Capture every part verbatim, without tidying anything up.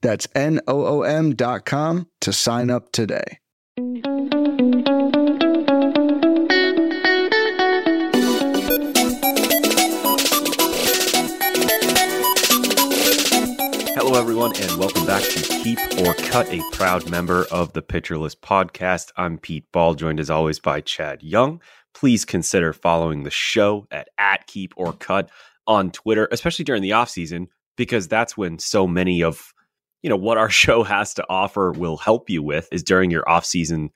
That's N O O M dot com to sign up today. Hello, everyone, and welcome back to Keep or Cut, a proud member of the Pitcherless Podcast. I'm Pete Ball, joined as always by Chad Young. Please consider following the show at, at Keep or Cut on Twitter, especially during the offseason, because that's when so many of, you know, what our show has to offer will help you with is during your offseason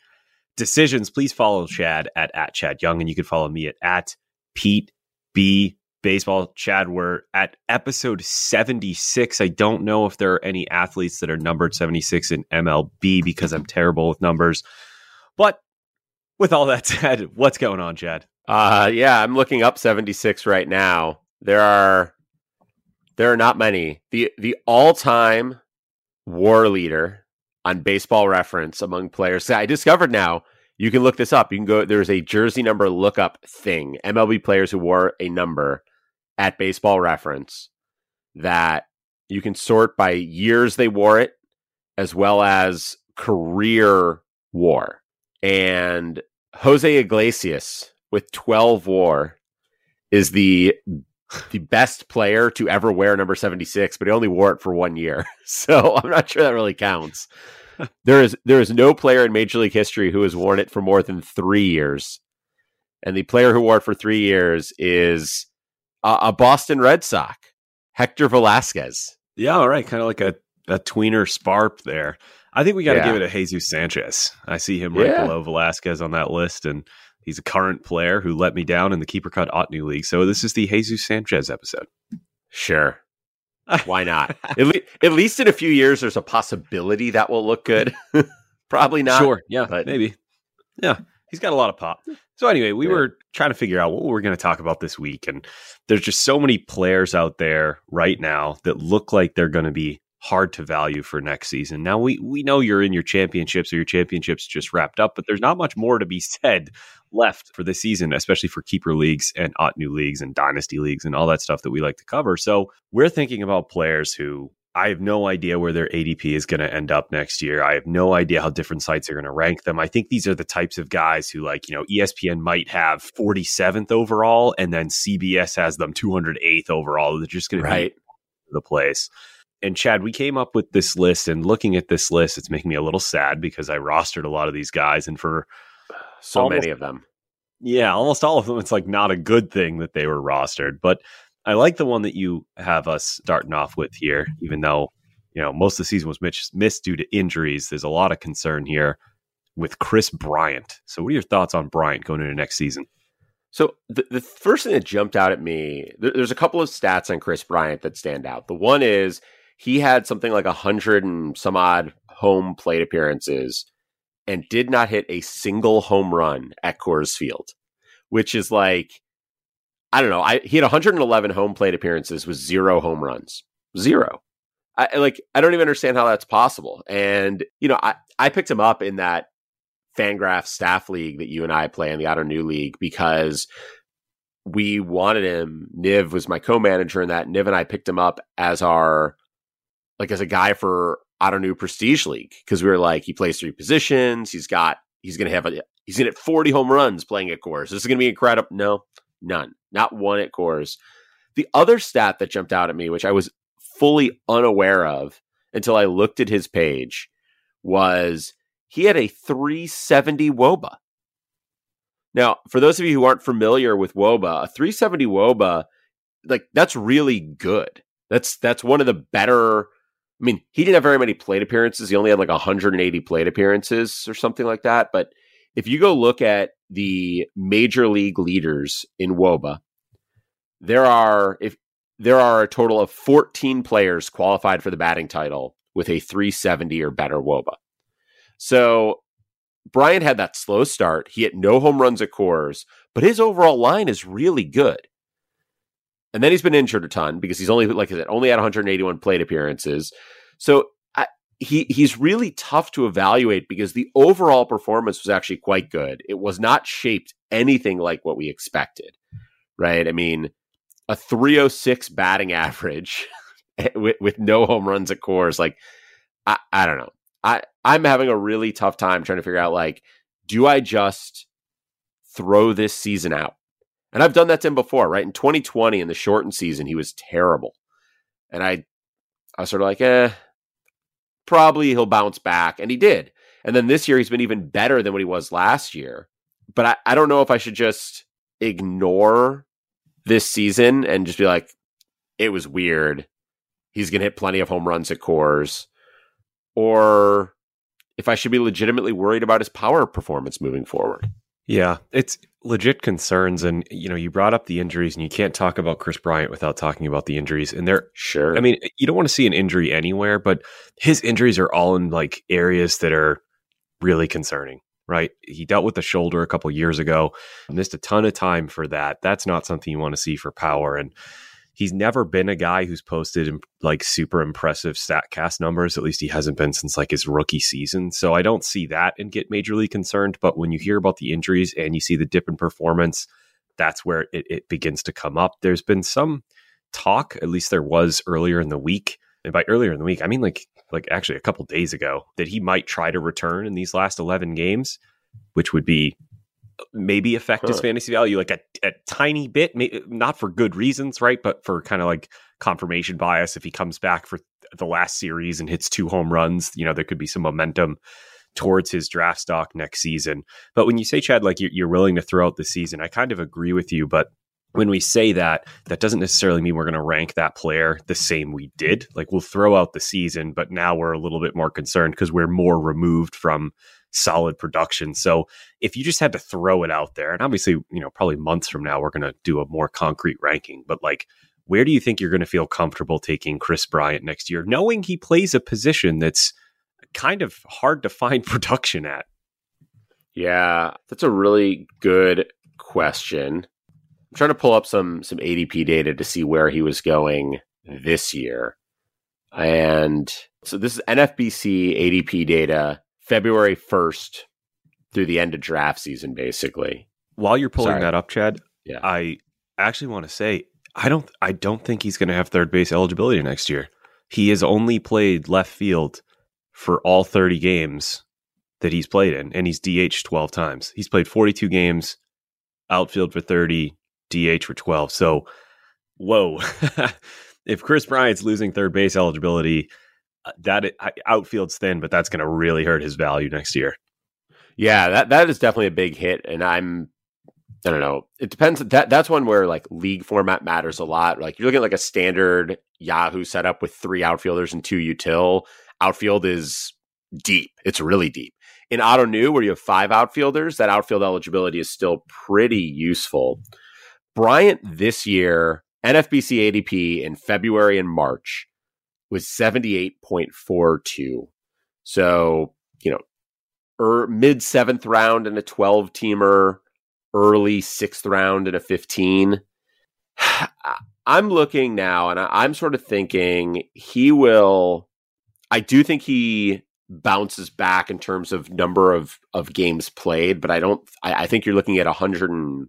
decisions. Please follow Chad at, at Chad Young, and you can follow me at, at Pete B. Baseball. Chad, we're at episode seventy-six. I don't know if there are any athletes that are numbered seventy-six in M L B because I'm terrible with numbers. But with all that said, what's going on, Chad? Uh, yeah, I'm looking up seventy-six right now. There are there are not many. The the all-time war leader on Baseball Reference among players. I discovered now you can look this up. You can go. There's a jersey number lookup thing. M L B players who wore a number at Baseball Reference that you can sort by years they wore it, as well as career war. And Jose Iglesias with twelve war is the the best player to ever wear number seventy-six, but he only wore it for one year. So I'm not sure that really counts. There is there is no player in Major League history who has worn it for more than three years. And the player who wore it for three years is a, a Boston Red Sox, Hector Velasquez. Yeah, all right. Kind of like a, a tweener sparp there. I think we got to yeah. give it to Jesus Sanchez. I see him right yeah. below Velasquez on that list, and he's a current player who let me down in the Keep or Cut Otney League. So this is the Jesus Sanchez episode. Sure. Why not? At, le- at least in a few years, there's a possibility that will look good. Probably not. Sure. Yeah, but maybe. Yeah. He's got a lot of pop. So anyway, we yeah. were trying to figure out what we were going to talk about this week. And there's just so many players out there right now that look like they're going to be hard to value for next season. Now, we we know you're in your championships or your championships just wrapped up, but there's not much more to be said left for this season, especially for keeper leagues and Otney leagues and dynasty leagues and all that stuff that we like to cover. So we're thinking about players who I have no idea where their A D P is going to end up next year. I have no idea how different sites are going to rank them. I think these are the types of guys who, like, you know, E S P N might have forty-seventh overall, and then C B S has them two hundred eighth overall. They're just going right. to be the place. And Chad, we came up with this list, and looking at this list, it's making me a little sad because I rostered a lot of these guys, and for so almost, many of them. Yeah, almost all of them, it's like not a good thing that they were rostered. But I like the one that you have us starting off with here, even though, you know, most of the season was missed, missed due to injuries. There's a lot of concern here with Kris Bryant. So what are your thoughts on Bryant going into next season? So the, the first thing that jumped out at me, there, there's a couple of stats on Kris Bryant that stand out. The one is he had something like a hundred and some odd home plate appearances and did not hit a single home run at Coors Field, which is like, I don't know. I, he had one hundred eleven home plate appearances with zero home runs, zero. I like, I don't even understand how that's possible. And, you know, I, I picked him up in that Fangraph staff league that you and I play in the Auto New League because we wanted him. Niv was my co-manager in that. Niv and I picked him up as our, like as a guy for Auto New Prestige League, because we were like, he plays three positions. He's got, he's going to have, a, he's going to hit forty home runs playing at Coors. This is going to be incredible. No, none, not one at Coors. The other stat that jumped out at me, which I was fully unaware of until I looked at his page, was he had a three seventy WOBA. Now, for those of you who aren't familiar with WOBA, a three seventy WOBA, like that's really good. That's, that's one of the better. I mean, he didn't have very many plate appearances. He only had like one hundred eighty plate appearances or something like that. But if you go look at the major league leaders in WOBA, there are if there are a total of fourteen players qualified for the batting title with a three seventy or better WOBA. So Bryant had that slow start. He hit no home runs at Coors, but his overall line is really good. And then he's been injured a ton because he's only, like I said, only had one hundred eighty-one plate appearances. So I, he he's really tough to evaluate because the overall performance was actually quite good. It was not shaped anything like what we expected, right? I mean, a three oh six batting average with, with no home runs at Coors. Like, I, I don't know. I, I'm having a really tough time trying to figure out, like, do I just throw this season out? And I've done that to him before, right? In twenty twenty, in the shortened season, he was terrible. And I I was sort of like, eh, probably he'll bounce back. And he did. And then this year, he's been even better than what he was last year. But I, I don't know if I should just ignore this season and just be like, it was weird. He's going to hit plenty of home runs at Coors. Or if I should be legitimately worried about his power performance moving forward. Yeah, it's legit concerns. And, you know, you brought up the injuries, and you can't talk about Kris Bryant without talking about the injuries. And they're sure. I mean, you don't want to see an injury anywhere, but his injuries are all in like areas that are really concerning, right? He dealt with the shoulder a couple years ago, missed a ton of time for that. That's not something you want to see for power. And he's never been a guy who's posted like super impressive StatCast numbers. At least he hasn't been since like his rookie season. So I don't see that and get majorly concerned. But when you hear about the injuries and you see the dip in performance, that's where it, it begins to come up. There's been some talk, at least there was earlier in the week. And by earlier in the week, I mean like like actually a couple days ago, that he might try to return in these last eleven games, which would be maybe affect huh. his fantasy value like a, a tiny bit, may, not for good reasons, right? But for kind of like confirmation bias. If he comes back for the last series and hits two home runs, you know, there could be some momentum towards his draft stock next season. But when you say, Chad, like you're, you're willing to throw out the season, I kind of agree with you. But when we say that, that doesn't necessarily mean we're going to rank that player the same we did. Like we'll throw out the season, but now we're a little bit more concerned because we're more removed from solid production. So if you just had to throw it out there, and obviously, you know, probably months from now, we're going to do a more concrete ranking, but like, where do you think you're going to feel comfortable taking Kris Bryant next year, knowing he plays a position that's kind of hard to find production at? Yeah, that's a really good question. I'm trying to pull up some, some A D P data to see where he was going this year. And so this is N F B C A D P data. February first through the end of draft season, basically. While you're pulling Sorry. that up, Chad, yeah. I actually want to say, I don't I don't think he's going to have third base eligibility next year. He has only played left field for all thirty games that he's played in, and he's D H twelve times. He's played forty-two games, outfield for thirty, D H for twelve. So, whoa. If Kris Bryant's losing third base eligibility, that outfield's thin, but that's going to really hurt his value next year. Yeah, that that is definitely a big hit. And I'm, I don't know. It depends. That That's one where like league format matters a lot. Like you're looking at like a standard Yahoo setup with three outfielders and two util. Outfield is deep. It's really deep. In Auto New, where you have five outfielders, that outfield eligibility is still pretty useful. Bryant this year, N F B C A D P in February and March, was seventy-eight point four two. So, you know, er, mid seventh round in a twelve teamer, early sixth round in a fifteen. I'm looking now and I, I'm sort of thinking he will, I do think he bounces back in terms of number of, of games played, but I don't, I, I think you're looking at one hundred and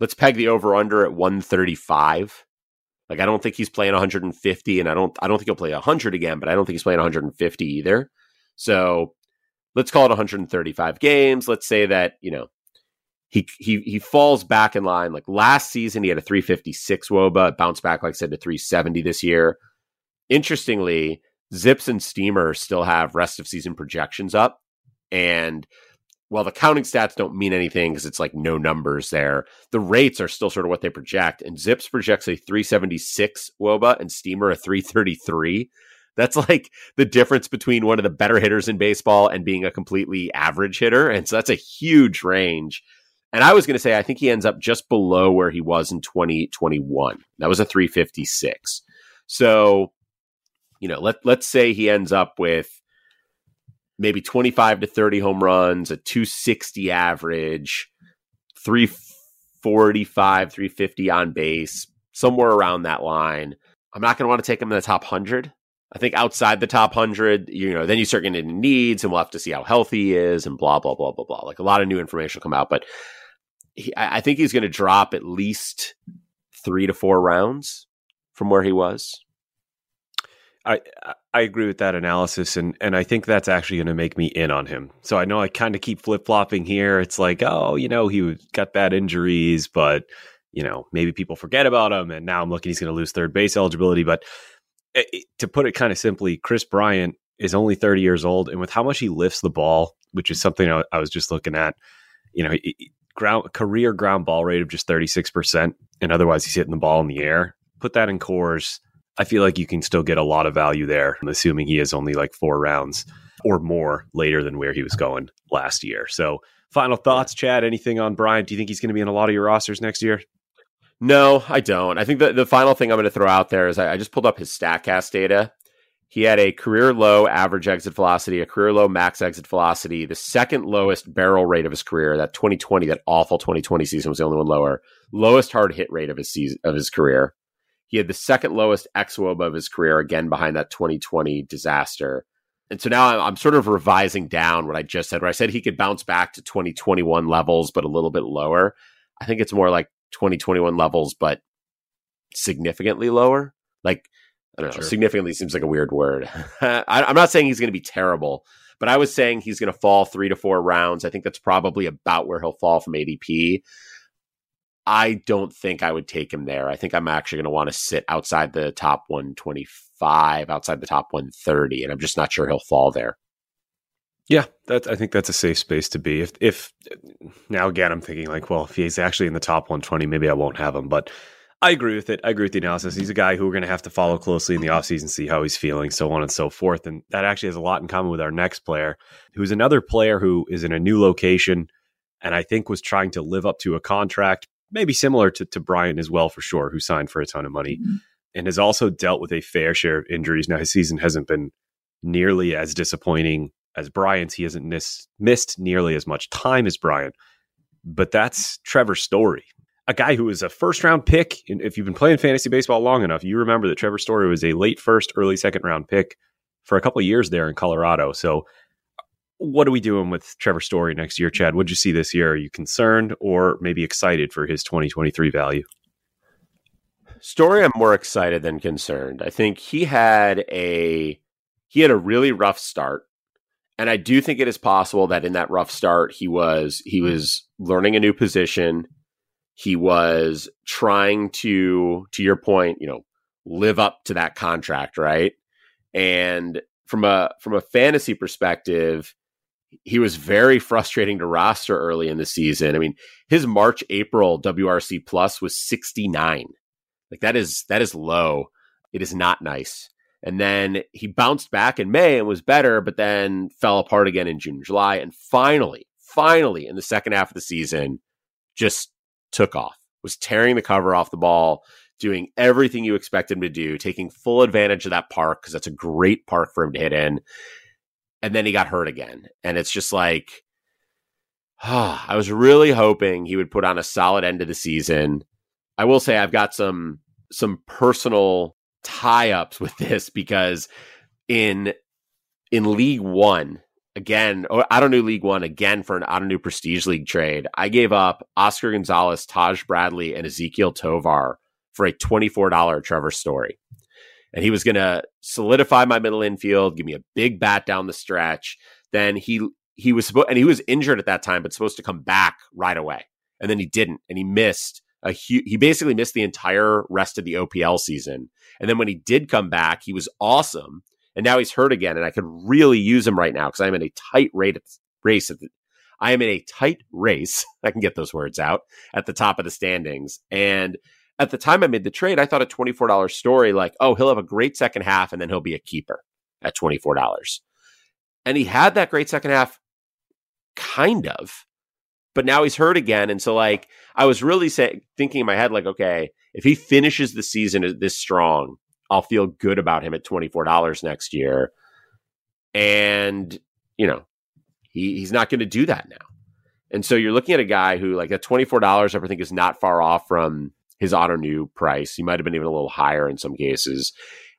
let's peg the over under at one thirty-five. Like I don't think he's playing one hundred fifty, and I don't I don't think he'll play one hundred again, but I don't think he's playing one hundred fifty either. So let's call it one hundred thirty-five games. Let's say that, you know, he he he falls back in line. Like last season, he had a three fifty-six wOBA, bounced back, like I said, to three seventy this year. Interestingly, Zips and Steamer still have rest of season projections up, and while the counting stats don't mean anything because it's like no numbers there, the rates are still sort of what they project. And Zips projects a three seventy-six wOBA and Steamer a three thirty-three. That's like the difference between one of the better hitters in baseball and being a completely average hitter. And so that's a huge range. And I was going to say, I think he ends up just below where he was in twenty twenty-one. That was a three fifty-six. So, you know, let, let's say he ends up with maybe twenty-five to thirty home runs, a two sixty average, three forty-five, three fifty on base, somewhere around that line. I'm not going to want to take him in the top one hundred. I think outside the top one hundred, you know, then you start getting into needs, and we'll have to see how healthy he is and blah, blah, blah, blah, blah. Like, a lot of new information will come out, but he, I think he's going to drop at least three to four rounds from where he was. I I agree with that analysis, and and I think that's actually going to make me in on him. So I know I kind of keep flip-flopping here. It's like, oh, you know, he got bad injuries, but, you know, maybe people forget about him, and now I'm looking, he's going to lose third base eligibility. But it, to put it kind of simply, Kris Bryant is only thirty years old, and with how much he lifts the ball, which is something I, I was just looking at, you know, he, ground career ground ball rate of just thirty-six percent, and otherwise he's hitting the ball in the air. Put that in Coors, I feel like you can still get a lot of value there, assuming he is only like four rounds or more later than where he was going last year. So final thoughts, Chad, anything on Bryant? Do you think he's going to be in a lot of your rosters next year? No, I don't. I think the, the final thing I'm going to throw out there is I, I just pulled up his StatCast data. He had a career low average exit velocity, a career low max exit velocity, the second lowest barrel rate of his career. That twenty twenty, that awful twenty twenty season was the only one lower. Lowest hard hit rate of his season, of his career. He had the second lowest xwOBA of his career, again, behind that twenty twenty disaster. And so now I'm sort of revising down what I just said, where I said he could bounce back to twenty twenty-one levels, but a little bit lower. I think it's more like twenty twenty-one levels, but significantly lower. Like, I don't know, sure. Significantly seems like a weird word. I, I'm not saying he's going to be terrible, but I was saying he's going to fall three to four rounds. I think that's probably about where he'll fall from A D P. I don't think I would take him there. I think I'm actually going to want to sit outside the top one twenty-five, outside the top one thirty, and I'm just not sure he'll fall there. Yeah, that's, I think that's a safe space to be. If, if now again, I'm thinking like, well, if he's actually in the top one twenty, maybe I won't have him. But I agree with it. I agree with the analysis. He's a guy who we're going to have to follow closely in the offseason, see how he's feeling, so on and so forth. And that actually has a lot in common with our next player, who's another player who is in a new location and I think was trying to live up to a contract, maybe similar to, to Bryant as well, for sure, who signed for a ton of money, mm-hmm. and has also dealt with a fair share of injuries. Now, his season hasn't been nearly as disappointing as Bryant's. He hasn't miss, missed nearly as much time as Bryant, but that's Trevor Story, a guy who was a first round pick. And if you've been playing fantasy baseball long enough, you remember that Trevor Story was a late first, early second round pick for a couple of years there in Colorado. So what are we doing with Trevor Story next year, Chad? What'd you see this year? Are you concerned or maybe excited for his twenty twenty-three value? Story, I'm more excited than concerned. I think he had a he had a really rough start, and I do think it is possible that in that rough start, he was he was learning a new position. He was trying to, to your point, you know, live up to that contract, right? And from a from a fantasy perspective, he was very frustrating to roster early in the season. I mean, his March, April W R C plus was sixty-nine. Like, that is, that is low. It is not nice. And then he bounced back in May and was better, but then fell apart again in June and July. And finally, finally in the second half of the season, just took off, was tearing the cover off the ball, doing everything you expect him to do, taking full advantage of that park, because that's a great park for him to hit in. And then he got hurt again. And it's just like, oh, I was really hoping he would put on a solid end to the season. I will say I've got some some personal tie-ups with this, because in in League One, again, or I don't do League One again for an I don't do Prestige League trade, I gave up Oscar Gonzalez, Taj Bradley, and Ezekiel Tovar for a twenty-four dollars Trevor Story. And he was going to solidify my middle infield, give me a big bat down the stretch. Then he he was supposed, and he was injured at that time, but supposed to come back right away. And then he didn't, and he missed a huge. He basically missed the entire rest of the O P L season. And then when he did come back, he was awesome. And now he's hurt again, and I could really use him right now because I'm in a tight rate race. At the, I am in a tight race. I can get those words out at the top of the standings. And at the time I made the trade, I thought a twenty-four dollars Story, like, oh, he'll have a great second half and then he'll be a keeper at twenty-four dollars. And he had that great second half, kind of, but now he's hurt again. And so, like, I was really say- thinking in my head, like, okay, if he finishes the season this strong, I'll feel good about him at twenty-four dollars next year. And you know, he, he's not going to do that now. And so you're looking at a guy who, like, at twenty-four dollars, I think is not far off from his auto new price. He might have been even a little higher in some cases.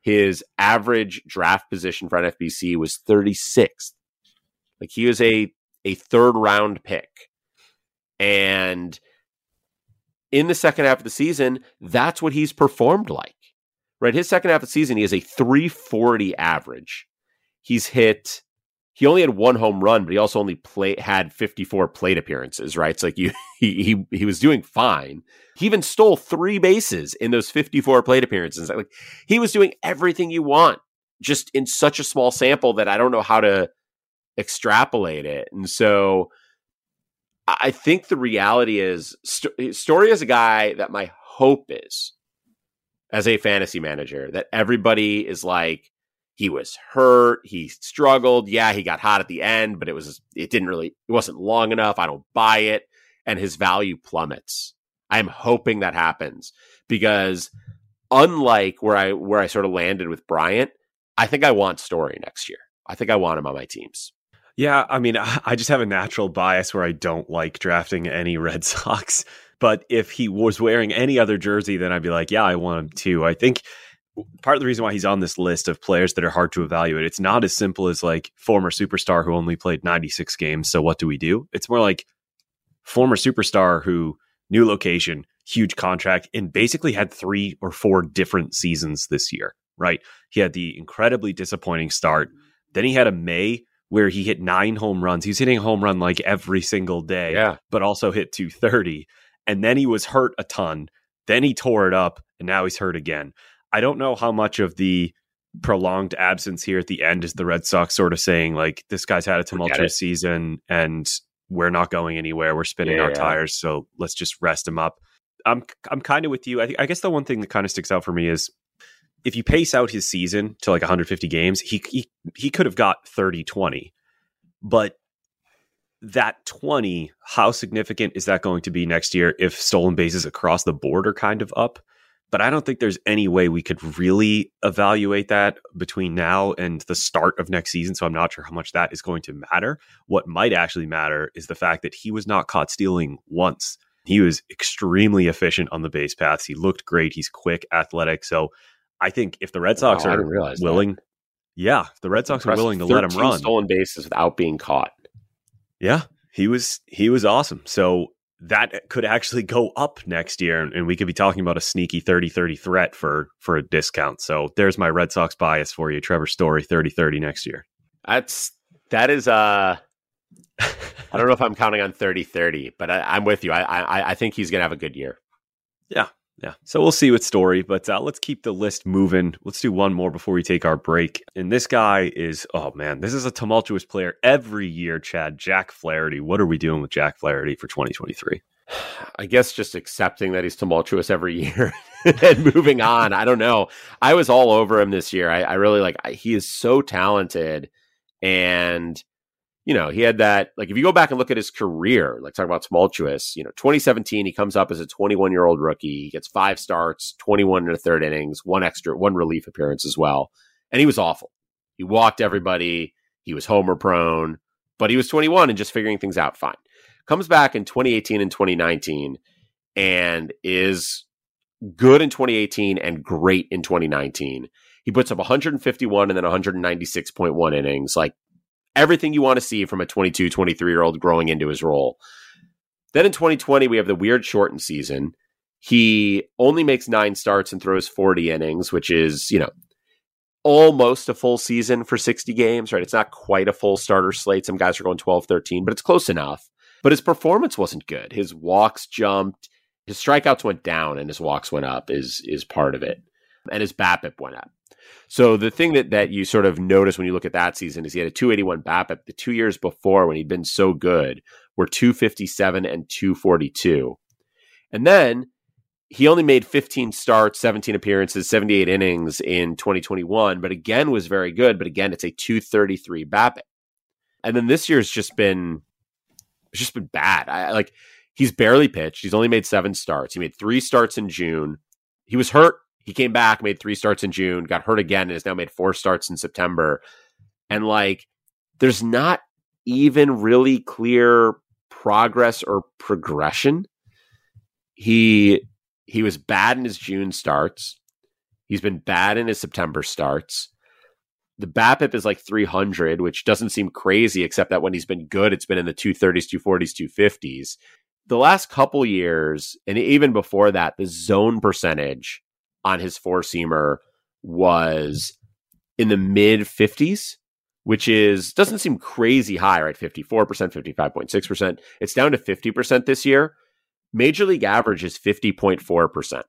His average draft position for N F B C was thirty-sixth. Like, he was a, a third round pick. And in the second half of the season, that's what he's performed like, right? His second half of the season, he has a three forty average. He's hit, he only had one home run, but he also only play, had fifty-four plate appearances, right? It's like you, he, he, he was doing fine. He even stole three bases in those fifty-four plate appearances. Like, he was doing everything you want, just in such a small sample that I don't know how to extrapolate it. And so I think the reality is St- Story is a guy that my hope is, as a fantasy manager, that everybody is like, he was hurt, he struggled. Yeah, he got hot at the end, but it was, it didn't really, it wasn't long enough. I don't buy it. And his value plummets. I'm hoping that happens, because unlike where I, where I sort of landed with Bryant, I think I want Story next year. I think I want him on my teams. Yeah, I mean, I just have a natural bias where I don't like drafting any Red Sox. But if he was wearing any other jersey, then I'd be like, yeah, I want him too. I think part of the reason why he's on this list of players that are hard to evaluate, it's not as simple as like former superstar who only played ninety-six games, so what do we do? It's more like former superstar who, new location, huge contract, and basically had three or four different seasons this year, right? He had the incredibly disappointing start. Then he had a May where he hit nine home runs. He's hitting a home run like every single day, yeah. But also hit two thirty. And then he was hurt a ton. Then he tore it up, and now he's hurt again. I don't know how much of the prolonged absence here at the end is the Red Sox sort of saying, like, this guy's had a tumultuous season, and we're not going anywhere. We're spinning yeah, our yeah. tires, so let's just rest him up. I'm I'm kind of with you. I, th- I guess the one thing that kind of sticks out for me is, if you pace out his season to like one hundred fifty games, he he, he could have got thirty twenty. But that twenty, how significant is that going to be next year if stolen bases across the board are kind of up? But I don't think there's any way we could really evaluate that between now and the start of next season. So I'm not sure how much that is going to matter. What might actually matter is the fact that he was not caught stealing once. He was extremely efficient on the base paths. He looked great. He's quick, athletic. So I think if the Red Sox wow, are willing, that. yeah, if the Red Sox Impressive. are willing to let him run stolen bases without being caught. Yeah, he was he was awesome. So that could actually go up next year, and we could be talking about a sneaky thirty thirty threat for for a discount. So there's my Red Sox bias for you, Trevor Story, thirty thirty next year. That's that is uh, I don't know if I'm counting on thirty thirty, but I, I'm with you. I, I I think he's gonna have a good year. Yeah. Yeah. So we'll see with Story, but uh, let's keep the list moving. Let's do one more before we take our break. And this guy is, oh man, this is a tumultuous player every year, Chad. Jack Flaherty. What are we doing with Jack Flaherty for twenty twenty-three? I guess just accepting that he's tumultuous every year and moving on. I don't know. I was all over him this year. I, I really like, I, he is so talented. And, you know, he had that, like, if you go back and look at his career, like, talk about tumultuous, you know, twenty seventeen, he comes up as a twenty-one-year-old rookie. He gets five starts, twenty-one and a third innings, one extra, one relief appearance as well. And he was awful. He walked everybody. He was homer prone, but he was twenty-one and just figuring things out fine. Comes back in twenty eighteen and twenty nineteen and is good in twenty eighteen and great in twenty nineteen. He puts up one hundred fifty-one and then one hundred ninety-six point one innings, like, everything you want to see from a twenty-two, twenty-three-year-old growing into his role. Then in twenty twenty, we have the weird shortened season. He only makes nine starts and throws forty innings, which is, you know, almost a full season for sixty games, right? It's not quite a full starter slate. Some guys are going twelve, thirteen, but it's close enough. But his performance wasn't good. His walks jumped. His strikeouts went down and his walks went up is, is part of it. And his BABIP went up. So the thing that, that you sort of notice when you look at that season is he had a two eighty-one BABIP. The two years before, when he'd been so good, were two fifty-seven and two forty-two. And then he only made fifteen starts, seventeen appearances, seventy-eight innings in twenty twenty-one, but again was very good. But again, it's a two thirty-three BABIP. And then this year's just been it's just been bad. I, like he's barely pitched. He's only made seven starts. He made three starts in June. He was hurt. He came back, made three starts in June, got hurt again, and has now made four starts in September. And like, there's not even really clear progress or progression. He he was bad in his June starts. He's been bad in his September starts. The BABIP is like three hundred, which doesn't seem crazy, except that when he's been good, it's been in the two thirties, two forties, two fifties. The last couple years, and even before that, the zone percentage on his four-seamer was in the mid fifties, which is doesn't seem crazy high, right? fifty-four percent, fifty-five point six percent. It's down to fifty percent this year. Major League average is fifty point four percent.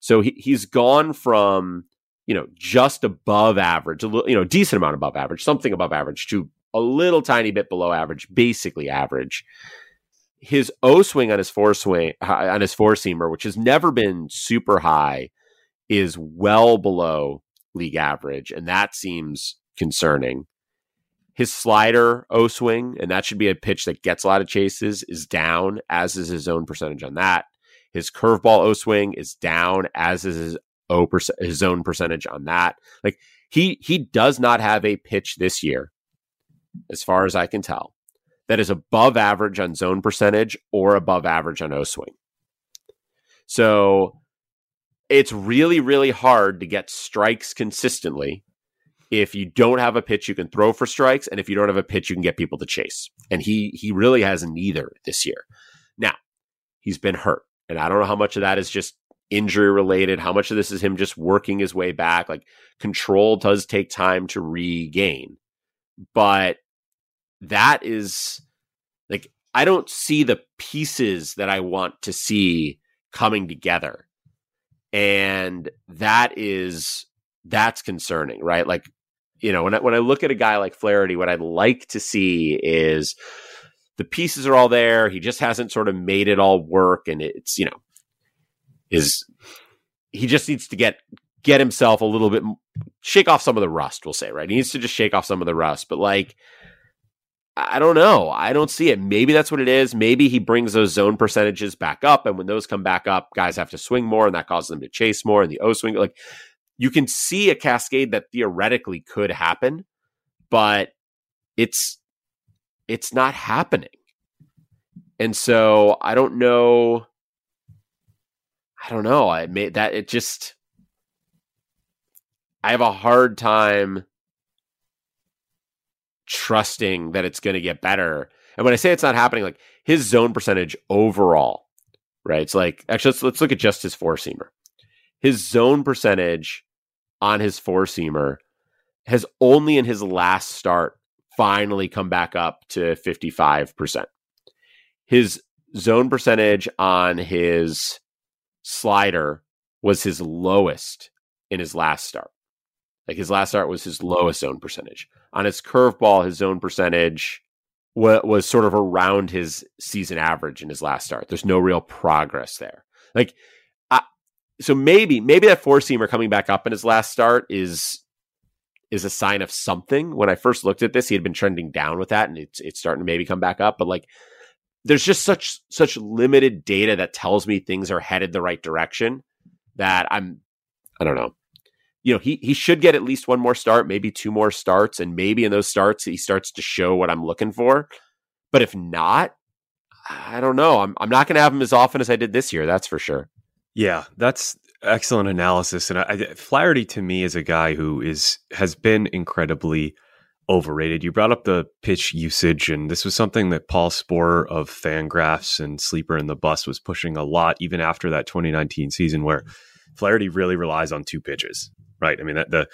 So he, he's gone from, you know, just above average, a little, you know, decent amount above average, something above average, to a little tiny bit below average, basically average. His O swing on his four swing on his four seamer, which has never been super high, is well below league average, and that seems concerning. His slider O swing, and that should be a pitch that gets a lot of chases, is down, as is his own percentage on that. His curveball O swing is down, as is his O percent, his own percentage on that. Like he he does not have a pitch this year, as far as I can tell, that is above average on zone percentage or above average on O swing. So it's really, really hard to get strikes consistently if you don't have a pitch you can throw for strikes, and if you don't have a pitch you can get people to chase. And he he really has neither this year. Now, he's been hurt, and I don't know how much of that is just injury related, how much of this is him just working his way back. Like, control does take time to regain. But that is, like, I don't see the pieces that I want to see coming together. And that is, that's concerning, right? Like, you know, when I, when I look at a guy like Flaherty, what I'd like to see is the pieces are all there. He just hasn't sort of made it all work. And it's, you know, is he just needs to get, get himself a little bit, shake off some of the rust, we'll say, right? He needs to just shake off some of the rust, but like, I don't know. I don't see it. Maybe that's what it is. Maybe he brings those zone percentages back up, and when those come back up, guys have to swing more, and that causes them to chase more, and the O swing. Like, you can see a cascade that theoretically could happen, but it's it's not happening. And so I don't know. I don't know. I made that it just I have a hard time trusting that it's going to get better. And when I say it's not happening, like his zone percentage overall, right? It's like, actually, let's, let's look at just his four-seamer. His zone percentage on his four-seamer has only in his last start finally come back up to fifty-five percent. His zone percentage on his slider was his lowest in his last start. Like his last start was his lowest zone percentage. On his curveball, his zone percentage wa- was sort of around his season average in his last start. There's no real progress there. Like, I, so maybe maybe that four-seamer coming back up in his last start is is a sign of something. When I first looked at this, he had been trending down with that, and it's it's starting to maybe come back up. But like, there's just such such limited data that tells me things are headed the right direction that I'm I don't know. You know, he he should get at least one more start, maybe two more starts, and maybe in those starts he starts to show what I'm looking for. But if not, I don't know. I'm I'm not going to have him as often as I did this year. That's for sure. Yeah, that's excellent analysis. And I, I, Flaherty to me is a guy who is has been incredibly overrated. You brought up the pitch usage, and this was something that Paul Sporer of Fangraphs and Sleeper in the Bus was pushing a lot, even after that twenty nineteen season where Flaherty really relies on two pitches. Right. I mean, that the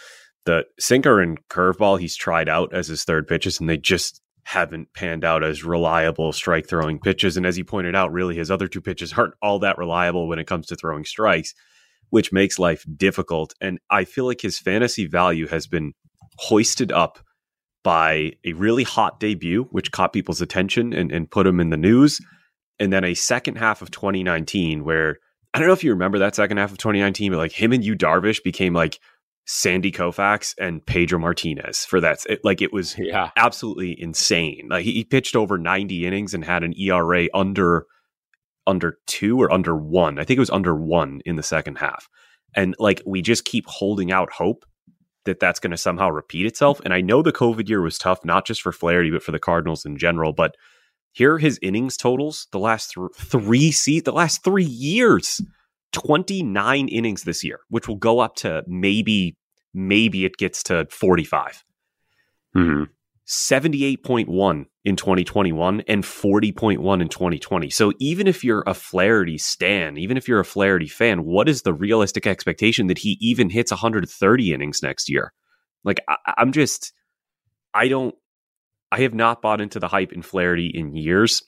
the sinker and curveball he's tried out as his third pitches, and they just haven't panned out as reliable strike throwing pitches. And as he pointed out, really, his other two pitches aren't all that reliable when it comes to throwing strikes, which makes life difficult. And I feel like his fantasy value has been hoisted up by a really hot debut, which caught people's attention and, and put him in the news. And then a second half of twenty nineteen where I don't know if you remember that second half of twenty nineteen, but like him and Yu Darvish became like Sandy Koufax and Pedro Martinez for that. It, like it was yeah. absolutely insane. Like he, he pitched over ninety innings and had an E R A under under two or under one. I think it was under one in the second half. And like we just keep holding out hope that that's going to somehow repeat itself. And I know the COVID year was tough, not just for Flaherty, but for the Cardinals in general. But here are his innings totals the last th- three se- the last three years, twenty-nine innings this year, which will go up to maybe, maybe it gets to forty-five. Mm-hmm. seventy-eight point one in twenty twenty-one and forty point one in twenty twenty. So even if you're a Flaherty stan, even if you're a Flaherty fan, what is the realistic expectation that he even hits one hundred thirty innings next year? Like, I, I'm just, I don't, I have not bought into the hype in Flaherty in years.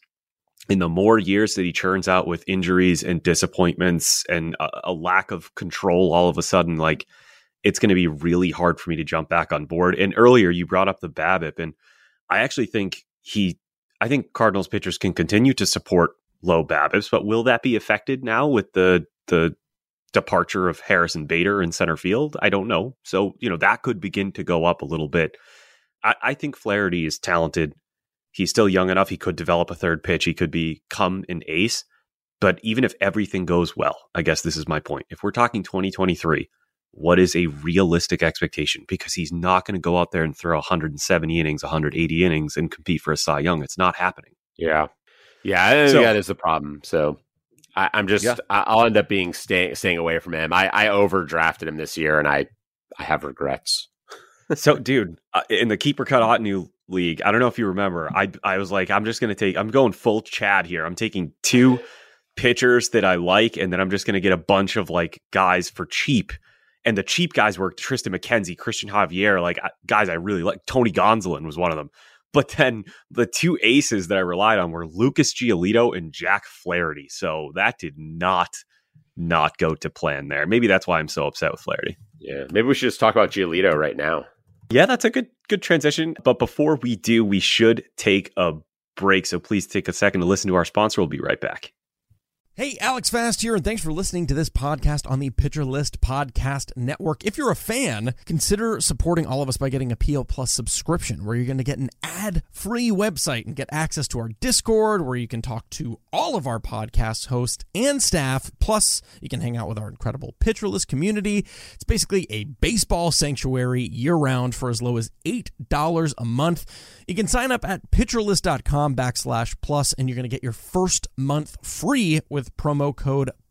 In the more years that he churns out with injuries and disappointments and a, a lack of control all of a sudden, like, it's going to be really hard for me to jump back on board. And earlier you brought up the BABIP, and I actually think he, I think Cardinals pitchers can continue to support low BABIPs, but will that be affected now with the the departure of Harrison Bader in center field? I don't know. So, you know, that could begin to go up a little bit. I, I think Flaherty is talented. He's still young enough. He could develop a third pitch. He could become an ace. But even if everything goes well, I guess this is my point. If we're talking twenty twenty-three, what is a realistic expectation? Because he's not going to go out there and throw one hundred seventy innings, one hundred eighty innings and compete for a Cy Young. It's not happening. Yeah. Yeah. So, yeah, that is the problem. So I, I'm just, yeah. I'll end up being stay, staying away from him. I, I overdrafted him this year and I, I have regrets. So dude, uh, in the Keep or Cut hot new league, I don't know if you remember, I, I was like, I'm just going to take, I'm going full Chad here. I'm taking two pitchers that I like, and then I'm just going to get a bunch of like guys for cheap. And the cheap guys were Tristan McKenzie, Christian Javier, like guys I really like. Tony Gonsolin was one of them. But then the two aces that I relied on were Lucas Giolito and Jack Flaherty. So that did not, not go to plan there. Maybe that's why I'm so upset with Flaherty. Yeah, maybe we should just talk about Giolito right now. Yeah, that's a good, good transition. But before we do, we should take a break. So please take a second to listen to our sponsor. We'll be right back. Hey, Alex Fast here, and thanks for listening to this podcast on the Pitcher List Podcast Network. If you're a fan, consider supporting all of us by getting a P L Plus subscription, where you're going to get an ad-free website and get access to our Discord, where you can talk to all of our podcast hosts and staff. Plus, you can hang out with our incredible Pitcher List community. It's basically a baseball sanctuary year-round for as low as eight dollars a month. You can sign up at pitcherlist.com backslash plus, and you're going to get your first month free with promo code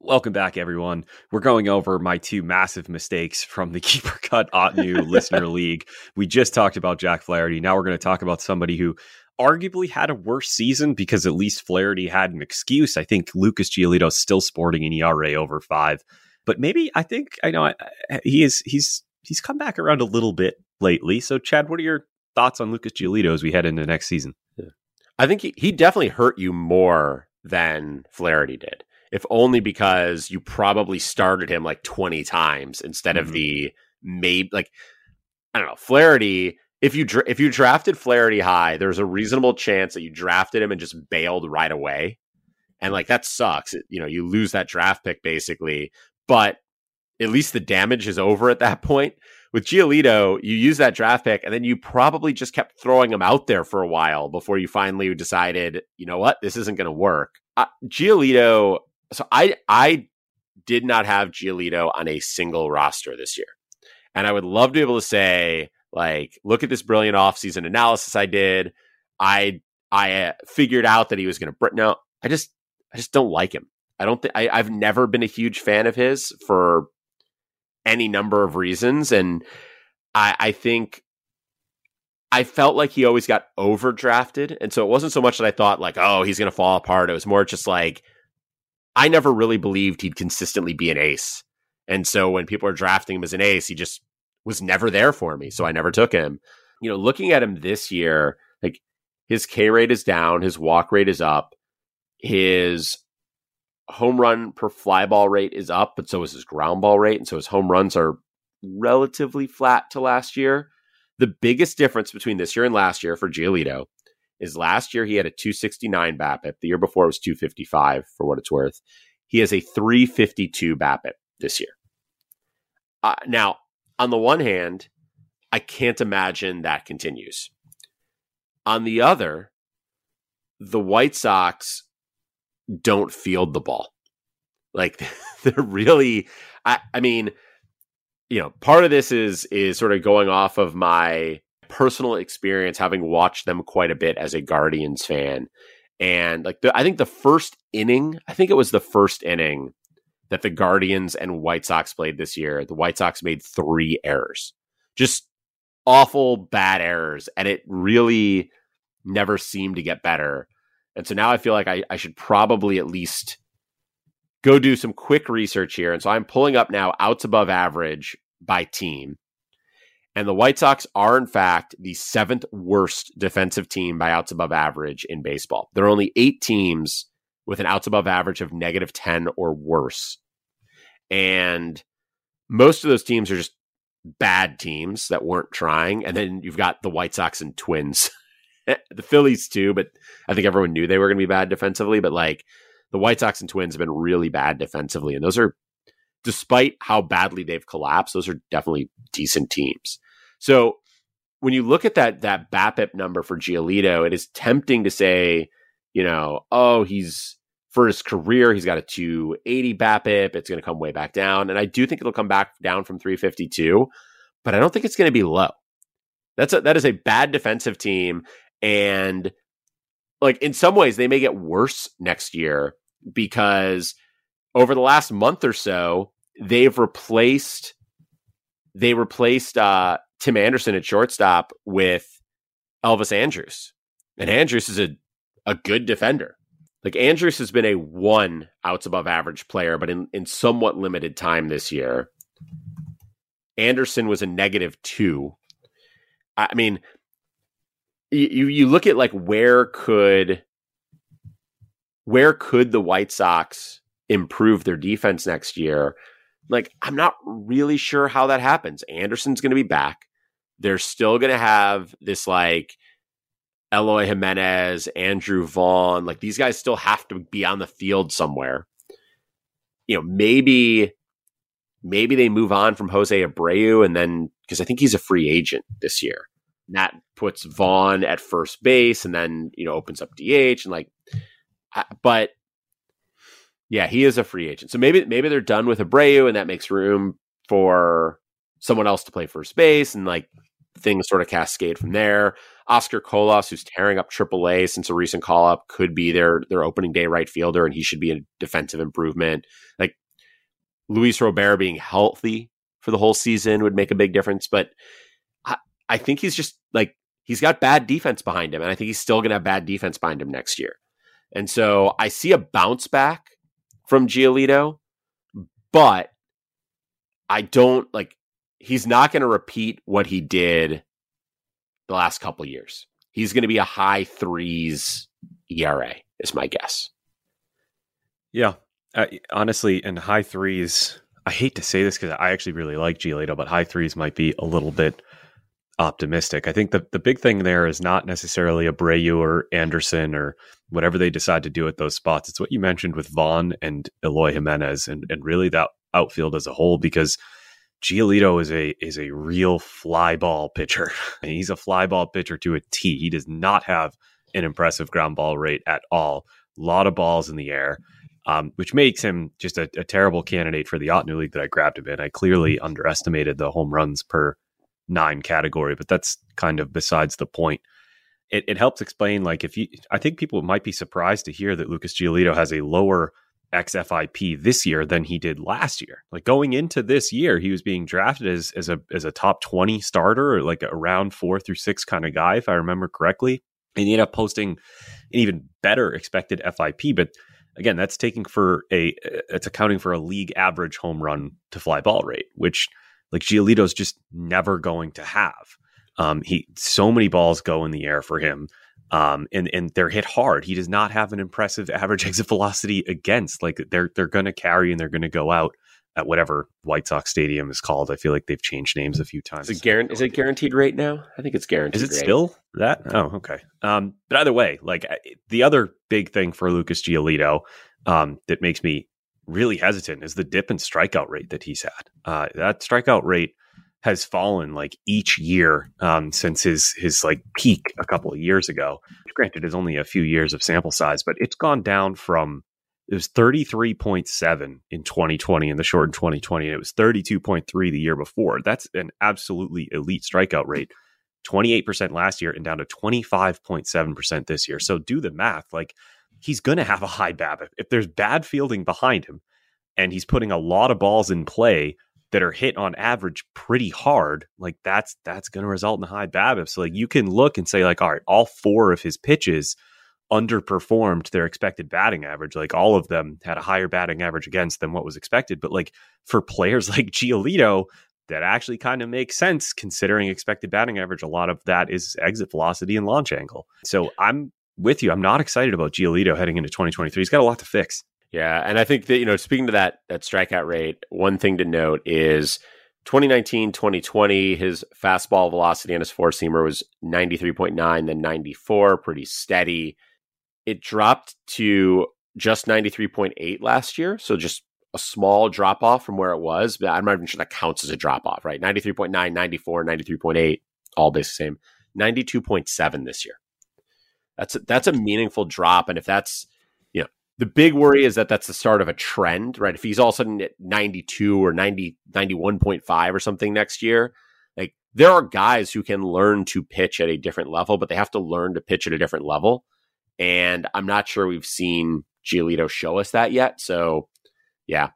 Welcome back, everyone. We're going over my two massive mistakes from the Keep or Cut Hot New Listener League. We just talked about Jack Flaherty. Now we're going to talk about somebody who arguably had a worse season, because at least Flaherty had an excuse. I think Lucas Giolito still sporting an E R A over five, but maybe I think I know I, he is. He's he's come back around a little bit lately. So, Chad, what are your thoughts on Lucas Giolito as we head into next season? Yeah. I think he, he definitely hurt you more than Flaherty did, if only because you probably started him like twenty times instead mm-hmm. of the maybe like, I don't know, Flaherty. If you, dra- if you drafted Flaherty high, there's a reasonable chance that you drafted him and just bailed right away. And like, that sucks. It, you know, you lose that draft pick basically, but at least the damage is over at that point. With Giolito, you use that draft pick and then you probably just kept throwing him out there for a while before you finally decided, you know what, this isn't going to work. Uh, Giolito. So I I did not have Giolito on a single roster this year. And I would love to be able to say, like, look at this brilliant offseason analysis I did. I I figured out that he was going to... No, I just I just don't like him. I don't think... I've never been a huge fan of his for any number of reasons. And I, I think... I felt like he always got overdrafted. And so it wasn't so much that I thought, like, oh, he's going to fall apart. It was more just like... I never really believed he'd consistently be an ace. And so when people are drafting him as an ace, he just was never there for me. So I never took him. You know, looking at him this year, like, his K rate is down, his walk rate is up, his home run per fly ball rate is up, but so is his ground ball rate. And so his home runs are relatively flat to last year. The biggest difference between this year and last year for Giolito is last year he had a two sixty-nine BABIP. The year before it was two fifty-five, for what it's worth. He has a three fifty-two BABIP this year. Uh, now, on the one hand, I can't imagine that continues. On the other, the White Sox don't field the ball. Like, they're really, I, I mean, you know, part of this is is sort of going off of my personal experience, having watched them quite a bit as a Guardians fan. And like, the, I think the first inning, I think it was the first inning that the Guardians and White Sox played this year, the White Sox made three errors, just awful, bad errors. And it really never seemed to get better. And so now I feel like I, I should probably at least go do some quick research here. And so I'm pulling up now outs above average by team. And the White Sox are, in fact, the seventh worst defensive team by outs above average in baseball. There are only eight teams with an outs above average of negative ten or worse. And most of those teams are just bad teams that weren't trying. And then you've got the White Sox and Twins. The Phillies, too, but I think everyone knew they were going to be bad defensively. But like, the White Sox and Twins have been really bad defensively. And those are, despite how badly they've collapsed, those are definitely decent teams. So when you look at that that BABIP number for Giolito, it is tempting to say, you know, oh, he's, for his career, he's got a two eighty BABIP. It's going to come way back down. And I do think it'll come back down from three fifty-two, but I don't think it's going to be low. That's a, that is a bad defensive team. And like, in some ways, they may get worse next year because over the last month or so, they've replaced they replaced uh, Tim Anderson at shortstop with Elvis Andrus. And Andrus is a, a good defender. Like, Andrus has been a one outs above average player, but in, in somewhat limited time this year. Anderson was a negative two. I mean, you you look at like where could where could the White Sox improve their defense next year? Like, I'm not really sure how that happens. Anderson's going to be back. They're still going to have this like Eloy Jimenez, Andrew Vaughn, like these guys still have to be on the field somewhere. You know, maybe maybe they move on from Jose Abreu, and then, because I think he's a free agent this year, and that puts Vaughn at first base, and then, you know, opens up D H, and like, but yeah, he is a free agent. So maybe maybe they're done with Abreu, and that makes room for someone else to play first base, and like things sort of cascade from there. Oscar Colas, who's tearing up triple A since a recent call-up, could be their their opening day right fielder, and he should be a defensive improvement. Like, Luis Robert being healthy for the whole season would make a big difference, but I, I think he's just like, he's got bad defense behind him, and I think he's still going to have bad defense behind him next year. And so I see a bounce back from Giolito, but I don't like, he's not going to repeat what he did the last couple of years. He's going to be a high threes E R A is my guess. Yeah. Uh, honestly, and high threes, I hate to say this because I actually really like Giolito, but high threes might be a little bit optimistic. I think the, the big thing there is not necessarily Abreu or Anderson or whatever they decide to do at those spots. It's what you mentioned with Vaughn and Eloy Jimenez and, and really that outfield as a whole, because Giolito is a is a real fly ball pitcher. And he's a fly ball pitcher to a T. He does not have an impressive ground ball rate at all. A lot of balls in the air. Um, which makes him just a, a terrible candidate for the Otnu League that I grabbed him in. I clearly underestimated the home runs per nine category, but that's kind of besides the point. It, it helps explain, like, if you, I think people might be surprised to hear that Lucas Giolito has a lower X F I P this year than he did last year. Like, going into this year, he was being drafted as as a as a top twenty starter, or like a round four through six kind of guy, if I remember correctly. And he ended up posting an even better expected F I P, but again, that's taking for a, it's accounting for a league average home run to fly ball rate, which like Giolito's just never going to have. Um, he, so many balls go in the air for him, um, and and they're hit hard. He does not have an impressive average exit velocity against. Like, they're they're going to carry and they're going to go out at whatever White Sox Stadium is called. I feel like they've changed names a few times. Is it, guaran- is it guaranteed rate now? I think it's guaranteed. Is it rate. Still that? Oh, okay. Um, but either way, like the other big thing for Lucas Giolito um, that makes me really hesitant is the dip in strikeout rate that he's had. Uh, that strikeout rate has fallen like each year um, since his his like peak a couple of years ago. Granted, it's only a few years of sample size, but it's gone down from, it was thirty-three point seven in twenty twenty, in the short in twenty twenty, and it was thirty-two point three the year before. That's an absolutely elite strikeout rate, twenty-eight percent last year and down to twenty-five point seven percent this year. So do the math. Like, he's going to have a high BABIP. If there's bad fielding behind him and he's putting a lot of balls in play that are hit on average pretty hard, like that's that's going to result in a high BABIP. So like you can look and say like, all right, all four of his pitches underperformed their expected batting average. Like all of them had a higher batting average against than what was expected. But like for players like Giolito, that actually kind of makes sense considering expected batting average. A lot of that is exit velocity and launch angle. So I'm with you. I'm not excited about Giolito heading into twenty twenty-three. He's got a lot to fix. Yeah. And I think that, you know, speaking to that, that strikeout rate, one thing to note is twenty nineteen, twenty twenty, his fastball velocity on his four seamer was ninety-three point nine, then ninety-four, pretty steady. It dropped to just ninety-three point eight last year. So just a small drop off from where it was. But I'm not even sure that counts as a drop off, right? ninety-three point nine, ninety-four, ninety-three point eight, all basically same. ninety-two point seven this year. That's a, that's a meaningful drop. And if that's, you know, the big worry is that that's the start of a trend, right? If he's all of a sudden at ninety-two or ninety, ninety-one point five or something next year, like there are guys who can learn to pitch at a different level, but they have to learn to pitch at a different level. And I'm not sure we've seen Giolito show us that yet. So, yeah,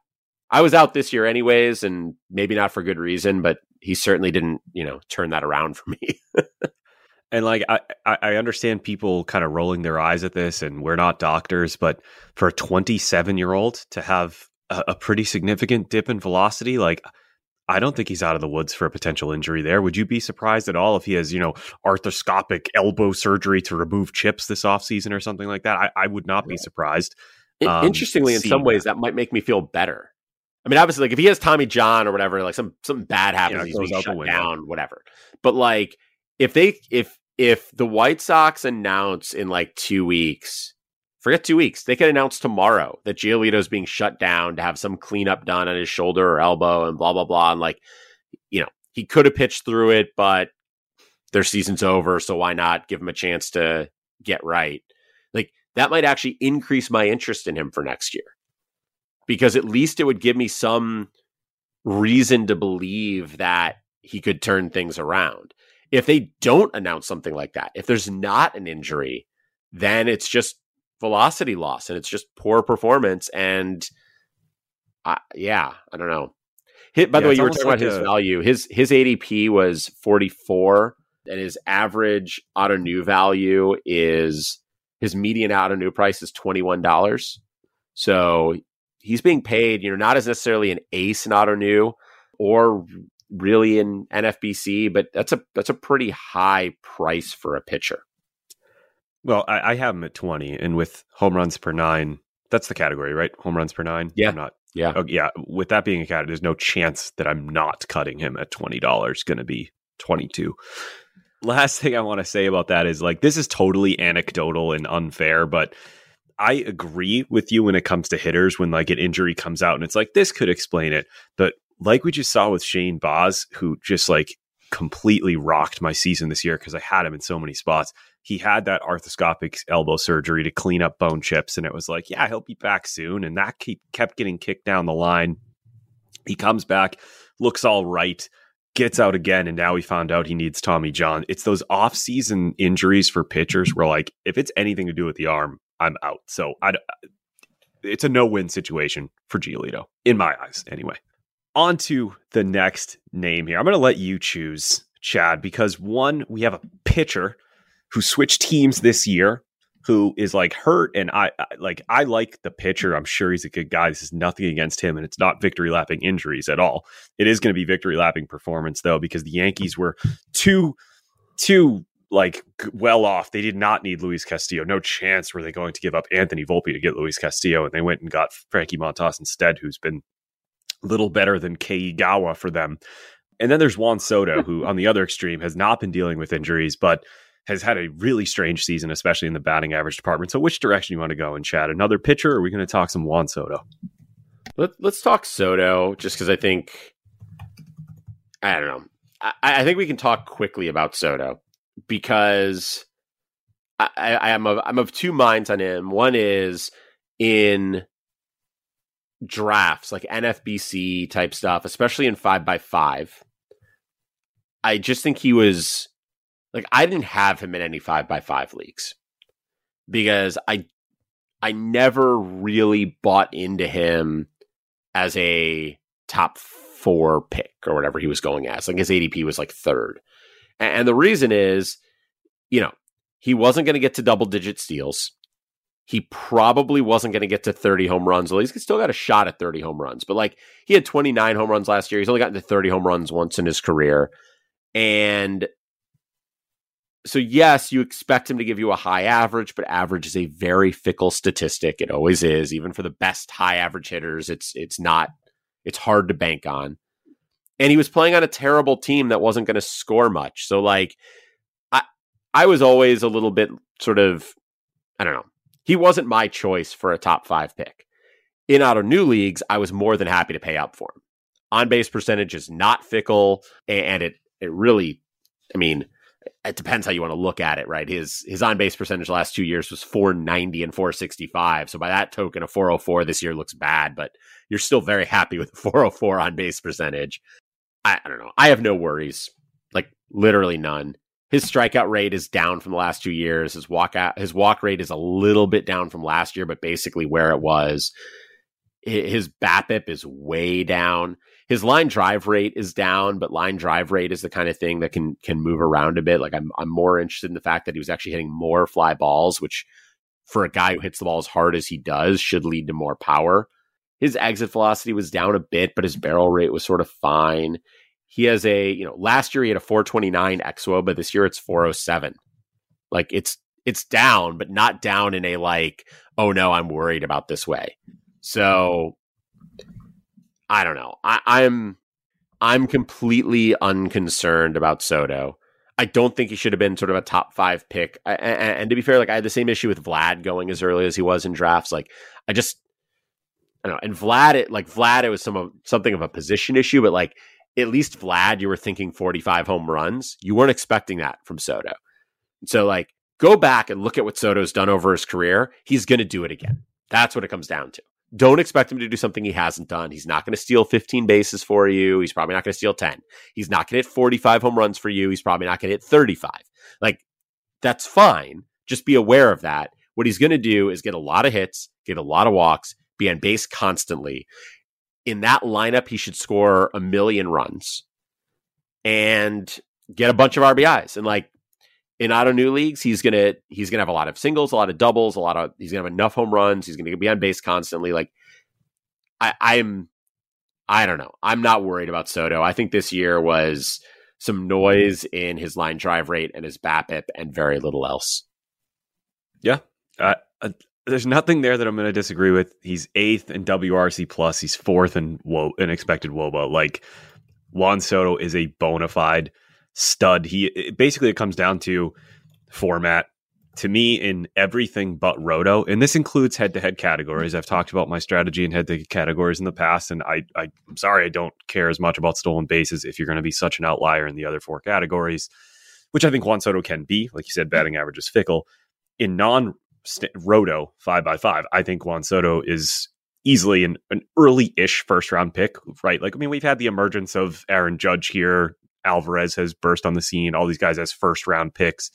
I was out this year anyways, and maybe not for good reason, but he certainly didn't, you know, turn that around for me. And like, I, I understand people kind of rolling their eyes at this, and we're not doctors, but for a twenty-seven-year-old to have a, a pretty significant dip in velocity, like, I don't think he's out of the woods for a potential injury there. Would you be surprised at all if he has, you know, arthroscopic elbow surgery to remove chips this offseason or something like that? I, I would not be surprised. Um, Interestingly, in some ways, that might make me feel better. I mean, obviously, like if he has Tommy John or whatever, like some something bad happens, yeah, he's being shut down, whatever. But like if they if if the White Sox announce in like two weeks, forget two weeks, they can announce tomorrow that Giolito's being shut down to have some cleanup done on his shoulder or elbow and blah, blah, blah. And like, you know, he could have pitched through it, but their season's over. So why not give him a chance to get right? Like that might actually increase my interest in him for next year, because at least it would give me some reason to believe that he could turn things around. If they don't announce something like that, if there's not an injury, then it's just velocity loss and it's just poor performance. And uh, yeah, I don't know. Hit, by yeah, the way, you were talking like about a... his value. His his A D P was forty-four, and his average auto new value is, his median auto new price is twenty-one dollars. So he's being paid, you know, not as necessarily an ace in auto new or really in N F B C, but that's a that's a pretty high price for a pitcher. Well, I, I have him at twenty, and with home runs per nine, that's the category, right? Home runs per nine? Yeah. I'm not, yeah. Oh, yeah. With that being a category, there's no chance that I'm not cutting him at twenty dollars. Going to be twenty-two. Last thing I want to say about that is like, this is totally anecdotal and unfair, but I agree with you when it comes to hitters, when like an injury comes out and it's like, this could explain it. But like we just saw with Shane Boz, who just like completely rocked my season this year because I had him in so many spots. He had that arthroscopic elbow surgery to clean up bone chips. And it was like, yeah, he'll be back soon. And that keep, kept getting kicked down the line. He comes back, looks all right, gets out again. And now we found out he needs Tommy John. It's those off-season injuries for pitchers where like, if it's anything to do with the arm, I'm out. So I'd, it's a no-win situation for Giolito, in my eyes, anyway. On to the next name here. I'm going to let you choose, Chad, because one, we have a pitcher who switched teams this year, who is like hurt. And I, I like, I like the pitcher. I'm sure he's a good guy. This is nothing against him. And it's not victory lapping injuries at all. It is going to be victory lapping performance though, because the Yankees were too, too like well off. They did not need Luis Castillo. No chance were they going to give up Anthony Volpe to get Luis Castillo. And they went and got Frankie Montas instead, who's been little better than Keigawa for them. And then there's Juan Soto, who on the other extreme has not been dealing with injuries, but has had a really strange season, especially in the batting average department. So which direction you want to go in, Chad? Another pitcher, or are we going to talk some Juan Soto? Let, let's talk Soto, just because I think, I don't know. I, I think we can talk quickly about Soto, because I, I, I'm, of, I'm of two minds on him. One is in drafts, like N F B C type stuff, especially in five by five. I just think he was... Like, I didn't have him in any five by five leagues because I, I never really bought into him as a top four pick or whatever he was going as. Like, his A D P was like third. And the reason is, you know, he wasn't going to get to double digit steals. He probably wasn't going to get to thirty home runs. Well, he's still got a shot at thirty home runs, but like, he had twenty-nine home runs last year. He's only gotten to thirty home runs once in his career. And so, yes, you expect him to give you a high average, but average is a very fickle statistic. It always is. Even for the best high average hitters, it's it's not, it's hard to bank on. And he was playing on a terrible team that wasn't going to score much. So, like, I I was always a little bit sort of, I don't know. He wasn't my choice for a top five pick. In auto new leagues, I was more than happy to pay up for him. On-base percentage is not fickle, and it it really, I mean... It depends how you want to look at it, right? His his on-base percentage last two years was four ninety and four sixty-five. So by that token, a four oh four this year looks bad, but you're still very happy with a four oh four on-base percentage. I, I don't know. I have no worries, like literally none. His strikeout rate is down from the last two years. His walk out, his walk rate is a little bit down from last year, but basically where it was. His BABIP is way down. His line drive rate is down, but line drive rate is the kind of thing that can can move around a bit. Like, I'm I'm more interested in the fact that he was actually hitting more fly balls, which for a guy who hits the ball as hard as he does should lead to more power. His exit velocity was down a bit, but his barrel rate was sort of fine. He has a, you know, last year he had a four twenty-nine xwOBA, but this year it's four oh seven. Like, it's it's down, but not down in a like, oh no, I'm worried about this way. So I don't know. I, I'm I'm completely unconcerned about Soto. I don't think he should have been sort of a top five pick. I, and, and to be fair, like, I had the same issue with Vlad going as early as he was in drafts. Like, I just, I don't know. And Vlad, it, like Vlad, it was some of, something of a position issue, but like, at least Vlad, you were thinking forty-five home runs. You weren't expecting that from Soto. So like, go back and look at what Soto's done over his career. He's going to do it again. That's what it comes down to. Don't expect him to do something he hasn't done. He's not going to steal fifteen bases for you. He's probably not going to steal ten. He's not going to hit forty-five home runs for you. He's probably not going to hit thirty-five. Like, that's fine. Just be aware of that. What he's going to do is get a lot of hits, get a lot of walks, be on base constantly. In that lineup, he should score a million runs and get a bunch of R B Is. And like, in auto new leagues, he's going to he's going to have a lot of singles, a lot of doubles, a lot of he's going to have enough home runs. He's going to be on base constantly. Like, I, I'm I don't know. I'm not worried about Soto. I think this year was some noise in his line drive rate and his BABIP and very little else. Yeah, uh, uh, there's nothing there that I'm going to disagree with. He's eighth in W R C plus. He's fourth in wo in expected wOBA. Like, Juan Soto is a bona fide stud. He it basically it comes down to format to me in everything but Roto, and this includes head-to-head categories. I've talked about my strategy in head-to-head categories in the past, and I, I I'm sorry I don't care as much about stolen bases if you're going to be such an outlier in the other four categories, which I think Juan Soto can be. Like you said, batting average is fickle. In non-Roto five by five, I think Juan Soto is easily an, an early-ish first-round pick, right? Like, I mean, we've had the emergence of Aaron Judge here. Alvarez has burst on the scene. All these guys as first round picks,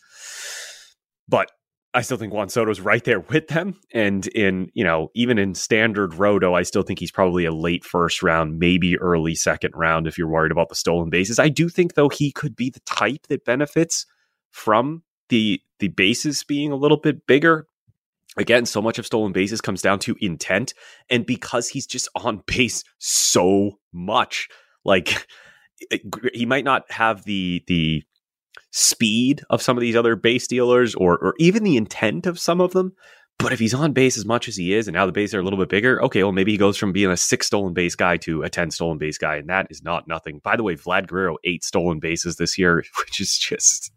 but I still think Juan Soto's right there with them. And in, you know, even in standard Roto, I still think he's probably a late first round, maybe early second round. If you're worried about the stolen bases, I do think though, he could be the type that benefits from the, the bases being a little bit bigger. Again, so much of stolen bases comes down to intent. And because he's just on base so much, like, he might not have the the speed of some of these other base stealers or or even the intent of some of them, But if he's on base as much as he is, and now the bases are a little bit bigger, okay, well, maybe he goes from being a six stolen base guy to a ten stolen base guy, and that is not nothing. By the way, Vlad Guerrero, eight stolen bases this year, which is just,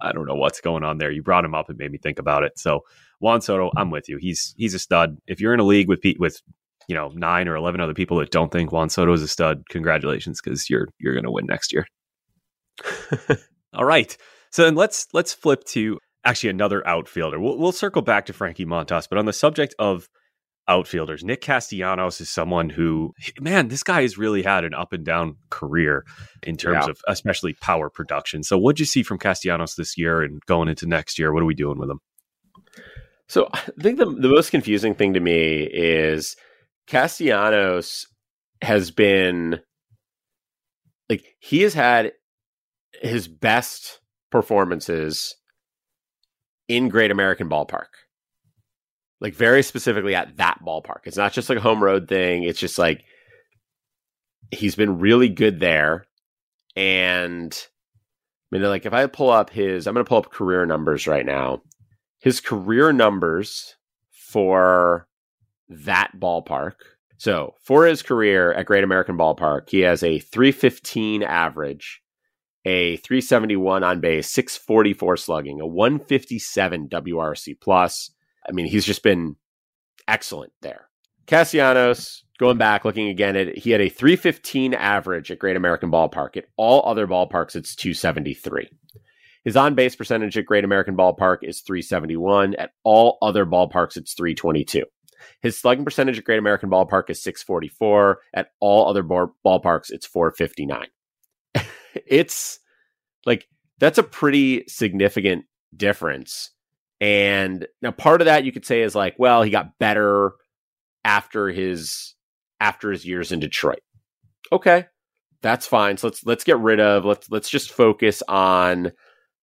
I don't know what's going on there. You brought him up and made me think about it. So Juan Soto, I'm with you. He's he's a stud. If you're in a league with with you know nine or eleven other people that don't think Juan Soto is a stud, congratulations, because you're you're going to win next year. All right, so then let's let's flip to. Actually, another outfielder. We'll, we'll circle back to Frankie Montas, but on the subject of outfielders, Nick Castellanos is someone who, man, this guy has really had an up and down career in terms yeah. of especially power production. So what'd you see from Castellanos this year and going into next year? What are we doing with him? So I think the, the most confusing thing to me is Castellanos has been, like, he has had his best performances in Great American Ballpark, like very specifically at that ballpark. It's not just like a home road thing. It's just like he's been really good there. And I mean, like if I pull up his, I'm going to pull up career numbers right now. His career numbers for that ballpark. So for his career at Great American Ballpark, he has a three fifteen average, a three seventy-one on base, six forty-four slugging, a one fifty-seven W R C plus. I mean, he's just been excellent there. Castellanos, going back, looking again at, he had a three fifteen average at Great American Ballpark. At all other ballparks, it's two seventy-three. His on-base percentage at Great American Ballpark is three seventy-one. At all other ballparks, it's three twenty-two. His slugging percentage at Great American Ballpark is six forty-four. At all other bar- ballparks, it's four fifty-nine. It's like, that's a pretty significant difference. And now part of that you could say is like, well, he got better after his, after his years in Detroit. Okay, that's fine. So let's, let's get rid of, let's, let's just focus on,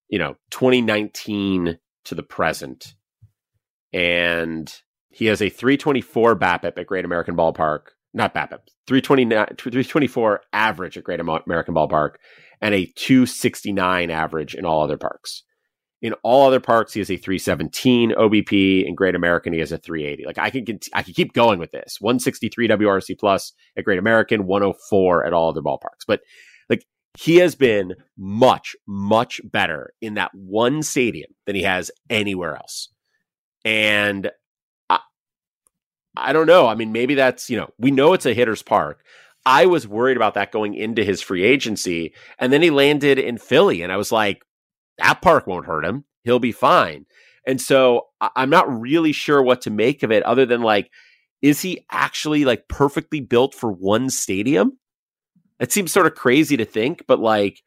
you know, twenty nineteen to the present. And he has a three twenty-four BABIP at Great American Ballpark. Not BABIP, three twenty-four average at Great American Ballpark, and a two sixty-nine average in all other parks. In all other parks, he has a three seventeen O B P. In Great American, he has a three eighty. Like I can, cont- I can keep going with this. one sixty-three W R C plus at Great American, one oh four at all other ballparks. But like he has been much, much better in that one stadium than he has anywhere else. And I don't know. I mean, maybe that's, you know, we know it's a hitter's park. I was worried about that going into his free agency. And then he landed in Philly. And I was like, that park won't hurt him. He'll be fine. And so I- I'm not really sure what to make of it other than like, is he actually like perfectly built for one stadium? It seems sort of crazy to think, but like,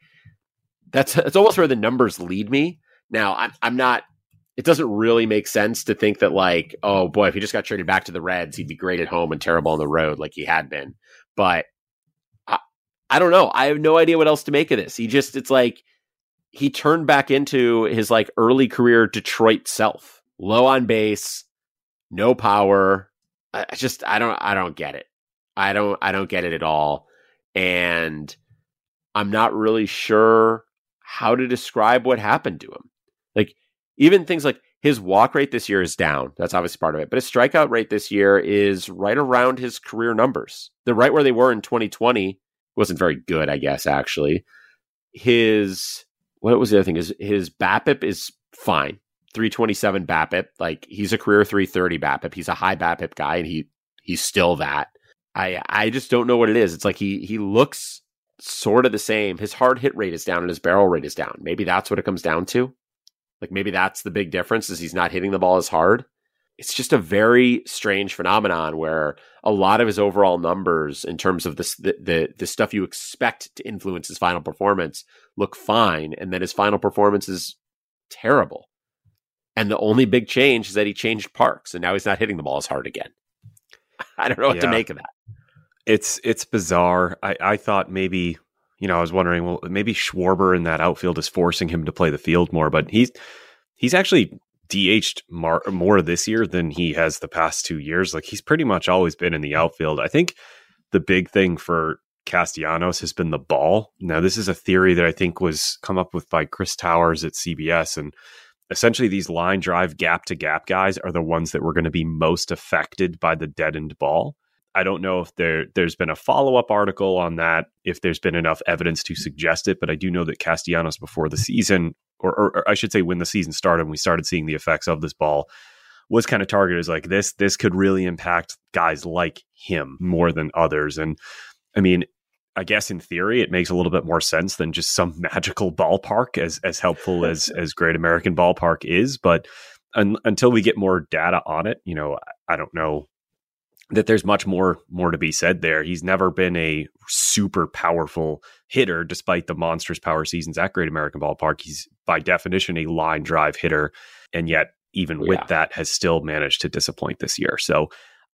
that's, that's almost where the numbers lead me. Now, I'm, I'm not. It doesn't really make sense to think that like, oh boy, if he just got traded back to the Reds, he'd be great at home and terrible on the road like he had been. But I, I don't know. I have no idea what else to make of this. He just, it's like he turned back into his like early career Detroit self. Low on base, no power. I just, I don't, I don't get it. I don't, I don't get it at all. And I'm not really sure how to describe what happened to him. Like, even things like his walk rate this year is down. That's obviously part of it. But his strikeout rate this year is right around his career numbers. They're right where they were in twenty twenty. Wasn't very good, I guess, actually. His, what was the other thing? His, his BABIP is fine. three twenty-seven BABIP. Like, he's a career three thirty BABIP. He's a high BABIP guy, and he he's still that. I I just don't know what it is. It's like he he looks sort of the same. His hard hit rate is down, and his barrel rate is down. Maybe that's what it comes down to. Like maybe that's the big difference is he's not hitting the ball as hard. It's just a very strange phenomenon where a lot of his overall numbers in terms of this, the, the the stuff you expect to influence his final performance look fine. And then his final performance is terrible. And the only big change is that he changed parks and now he's not hitting the ball as hard again. I don't know what yeah. to make of that. It's, it's bizarre. I, I thought maybe... You know, I was wondering, well, maybe Schwarber in that outfield is forcing him to play the field more, but he's he's actually D H'd mar- more this year than he has the past two years. Like he's pretty much always been in the outfield. I think the big thing for Castellanos has been the ball. Now, this is a theory that I think was come up with by Chris Towers at C B S, and essentially these line drive gap to gap guys are the ones that were going to be most affected by the deadened ball. I don't know if there, there's been a follow-up article on that, if there's been enough evidence to suggest it, but I do know that Castellanos before the season, or, or, or I should say when the season started, and we started seeing the effects of this ball, was kind of targeted as like, this, this could really impact guys like him more than others. And I mean, I guess in theory, it makes a little bit more sense than just some magical ballpark, as as helpful as, as Great American Ballpark is. But un, until we get more data on it, you know, I, I don't know that there's much more more to be said there. He's never been a super powerful hitter, despite the monstrous power seasons at Great American Ballpark. He's by definition a line drive hitter, and yet even yeah. with that has still managed to disappoint this year. So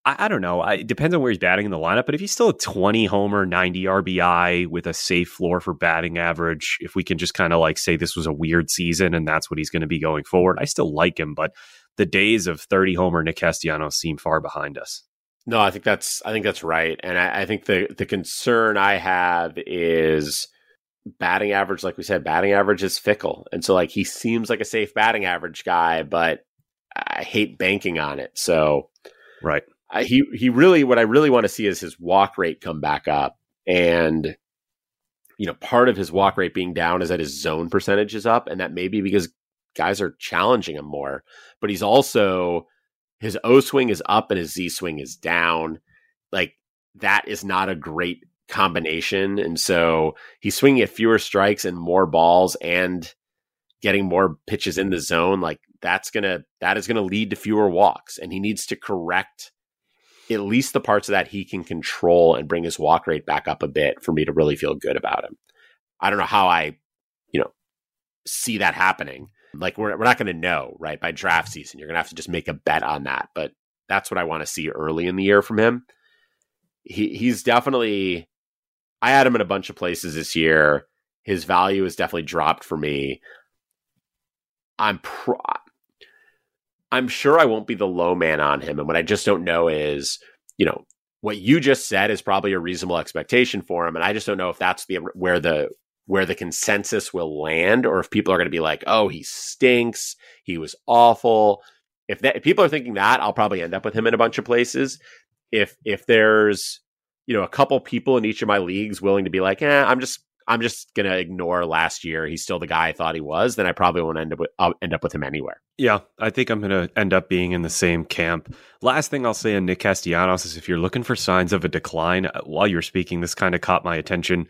I, I don't know. I, it depends on where he's batting in the lineup, but if he's still a twenty homer, ninety R B I with a safe floor for batting average, if we can just kind of like say this was a weird season and that's what he's going to be going forward, I still like him, but the days of thirty homer Nick Castellanos seem far behind us. No, I think that's I think that's right. And I, I think the, the concern I have is batting average. Like we said, batting average is fickle. And so like he seems like a safe batting average guy, but I hate banking on it. So right. I, he he really what I really want to see is his walk rate come back up. And you know, part of his walk rate being down is that his zone percentage is up, and that may be because guys are challenging him more. But he's also his O swing is up and his Z swing is down. Like that is not a great combination. And so he's swinging at fewer strikes and more balls and getting more pitches in the zone. Like that's going to, that is going to lead to fewer walks, and he needs to correct at least the parts of that he can control and bring his walk rate back up a bit for me to really feel good about him. I don't know how I, you know, see that happening. Like we're we're not going to know, right? By draft season, you're going to have to just make a bet on that. But that's what I want to see early in the year from him. He he's definitely. I had him in a bunch of places this year. His value has definitely dropped for me. I'm pro, I'm sure I won't be the low man on him. And what I just don't know is, you know, what you just said is probably a reasonable expectation for him. And I just don't know if that's the where the. where the consensus will land, or if people are going to be like, oh, he stinks, he was awful. If, that, if people are thinking that, I'll probably end up with him in a bunch of places. If if there's, you know, a couple people in each of my leagues willing to be like, eh, I'm just I'm just going to ignore last year, he's still the guy I thought he was, then I probably won't end up with, I'll end up with him anywhere. Yeah, I think I'm going to end up being in the same camp. Last thing I'll say on Nick Castellanos is if you're looking for signs of a decline, while you're speaking, this kind of caught my attention.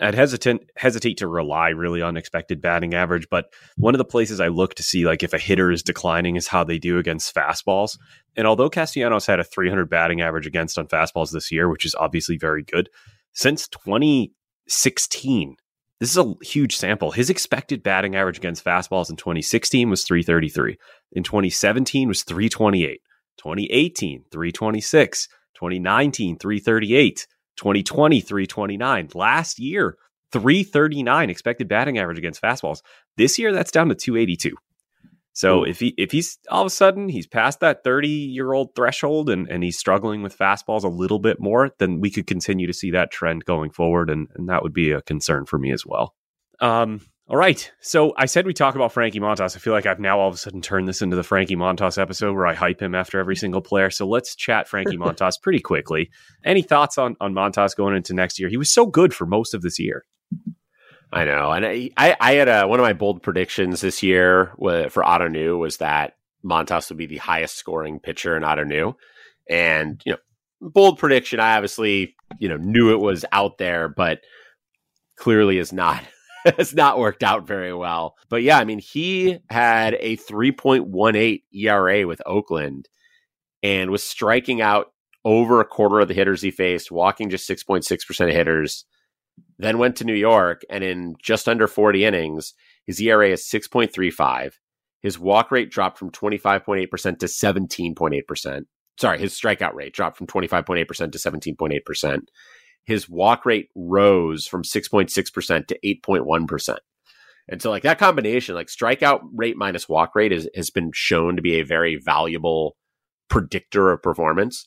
I'd hesitant, hesitate to rely really on expected batting average, but one of the places I look to see like if a hitter is declining is how they do against fastballs. And although Castellanos had a three hundred batting average against on fastballs this year, which is obviously very good, since twenty sixteen, this is a huge sample. His expected batting average against fastballs in twenty sixteen was three thirty-three. In twenty seventeen was three twenty-eight. twenty eighteen, three twenty-six. twenty nineteen, three thirty-eight. twenty twenty, three twenty-nine. Last year, three thirty-nine expected batting average against fastballs. This year, that's down to two eighty-two. So mm. if he if he's all of a sudden he's past that thirty-year-old threshold and, and he's struggling with fastballs a little bit more, then we could continue to see that trend going forward, and, and that would be a concern for me as well. Um, all right. So I said we talk about Frankie Montas. I feel like I've now all of a sudden turned this into the Frankie Montas episode where I hype him after every single player. So let's chat Frankie Montas pretty quickly. Any thoughts on, on Montas going into next year? He was so good for most of this year. I know. And I, I, I had a, one of my bold predictions this year for Otto Nu was that Montas would be the highest scoring pitcher in Otto Nu. And, you know, bold prediction. I obviously, you know, knew it was out there, but clearly is not. It's not worked out very well. But yeah, I mean, he had a three point one eight E R A with Oakland and was striking out over a quarter of the hitters he faced, walking just six point six percent of hitters, then went to New York, and in just under forty innings, his E R A is six point three five. His walk rate dropped from twenty-five point eight percent to seventeen point eight percent. Sorry, his strikeout rate dropped from twenty-five point eight percent to seventeen point eight percent. His walk rate rose from six point six percent to eight point one percent. And so like that combination, like strikeout rate minus walk rate is, has been shown to be a very valuable predictor of performance.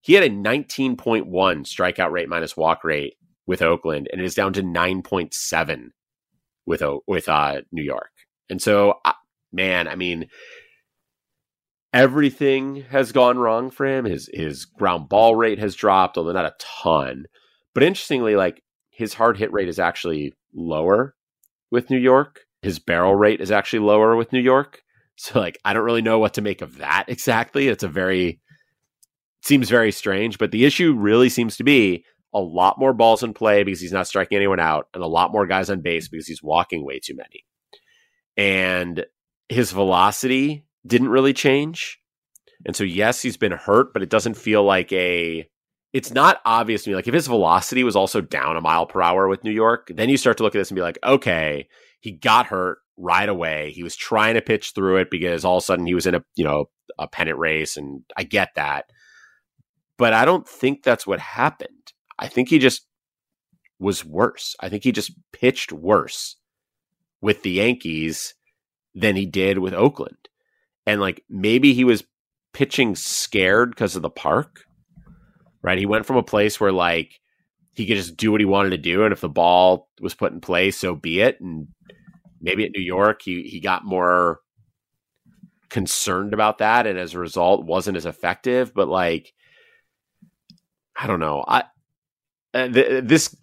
He had a nineteen point one strikeout rate minus walk rate with Oakland, and it is down to nine point seven with, with uh, New York. And so I, man, I mean, everything has gone wrong for him. His his ground ball rate has dropped, although not a ton. But interestingly, like, his hard hit rate is actually lower with New York. His barrel rate is actually lower with New York. So, like, I don't really know what to make of that exactly. It's a very, it seems very strange, but the issue really seems to be a lot more balls in play because he's not striking anyone out, and a lot more guys on base because he's walking way too many. And his velocity didn't really change. And so, yes, he's been hurt, but it doesn't feel like a, it's not obvious to me. Like, if his velocity was also down a mile per hour with New York, then you start to look at this and be like, okay, he got hurt right away. He was trying to pitch through it because all of a sudden he was in a, you know, a pennant race, and I get that. But I don't think that's what happened. I think he just was worse. I think he just pitched worse with the Yankees than he did with Oakland. And, like, maybe he was pitching scared because of the park, right? He went from a place where, like, he could just do what he wanted to do, and if the ball was put in play, so be it. And maybe at New York, he, he got more concerned about that, and as a result, wasn't as effective. But, like, I don't know. I uh, th- this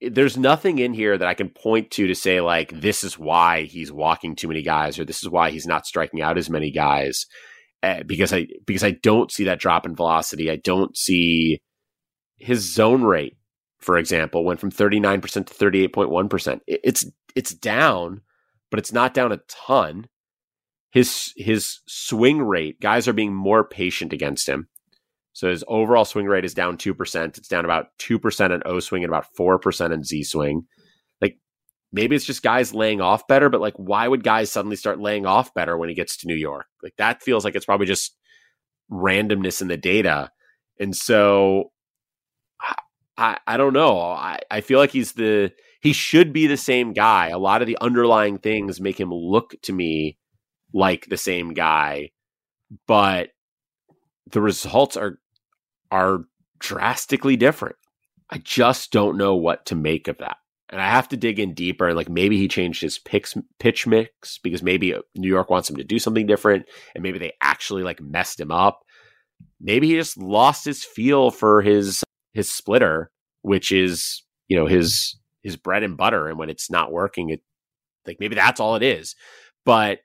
there's nothing in here that I can point to to say, like, this is why he's walking too many guys, or this is why he's not striking out as many guys, uh, because I because I don't see that drop in velocity. I don't see his zone rate, for example, went from thirty-nine percent to thirty-eight point one percent. It's it's down, but it's not down a ton. His his swing rate, guys are being more patient against him. So his overall swing rate is down two percent. It's down about two percent in O swing and about four percent in Z swing. Like, maybe it's just guys laying off better, but, like, why would guys suddenly start laying off better when he gets to New York? Like, that feels like it's probably just randomness in the data. And so I, I, I don't know. I, I feel like he's the, he should be the same guy. A lot of the underlying things make him look to me like the same guy, but the results are, are drastically different. I just don't know what to make of that. And I have to dig in deeper. And, like, maybe he changed his picks, pitch mix because maybe New York wants him to do something different, and maybe they actually, like, messed him up. Maybe he just lost his feel for his, his splitter, which is, you know, his, his bread and butter. And when it's not working, it, like, maybe that's all it is. But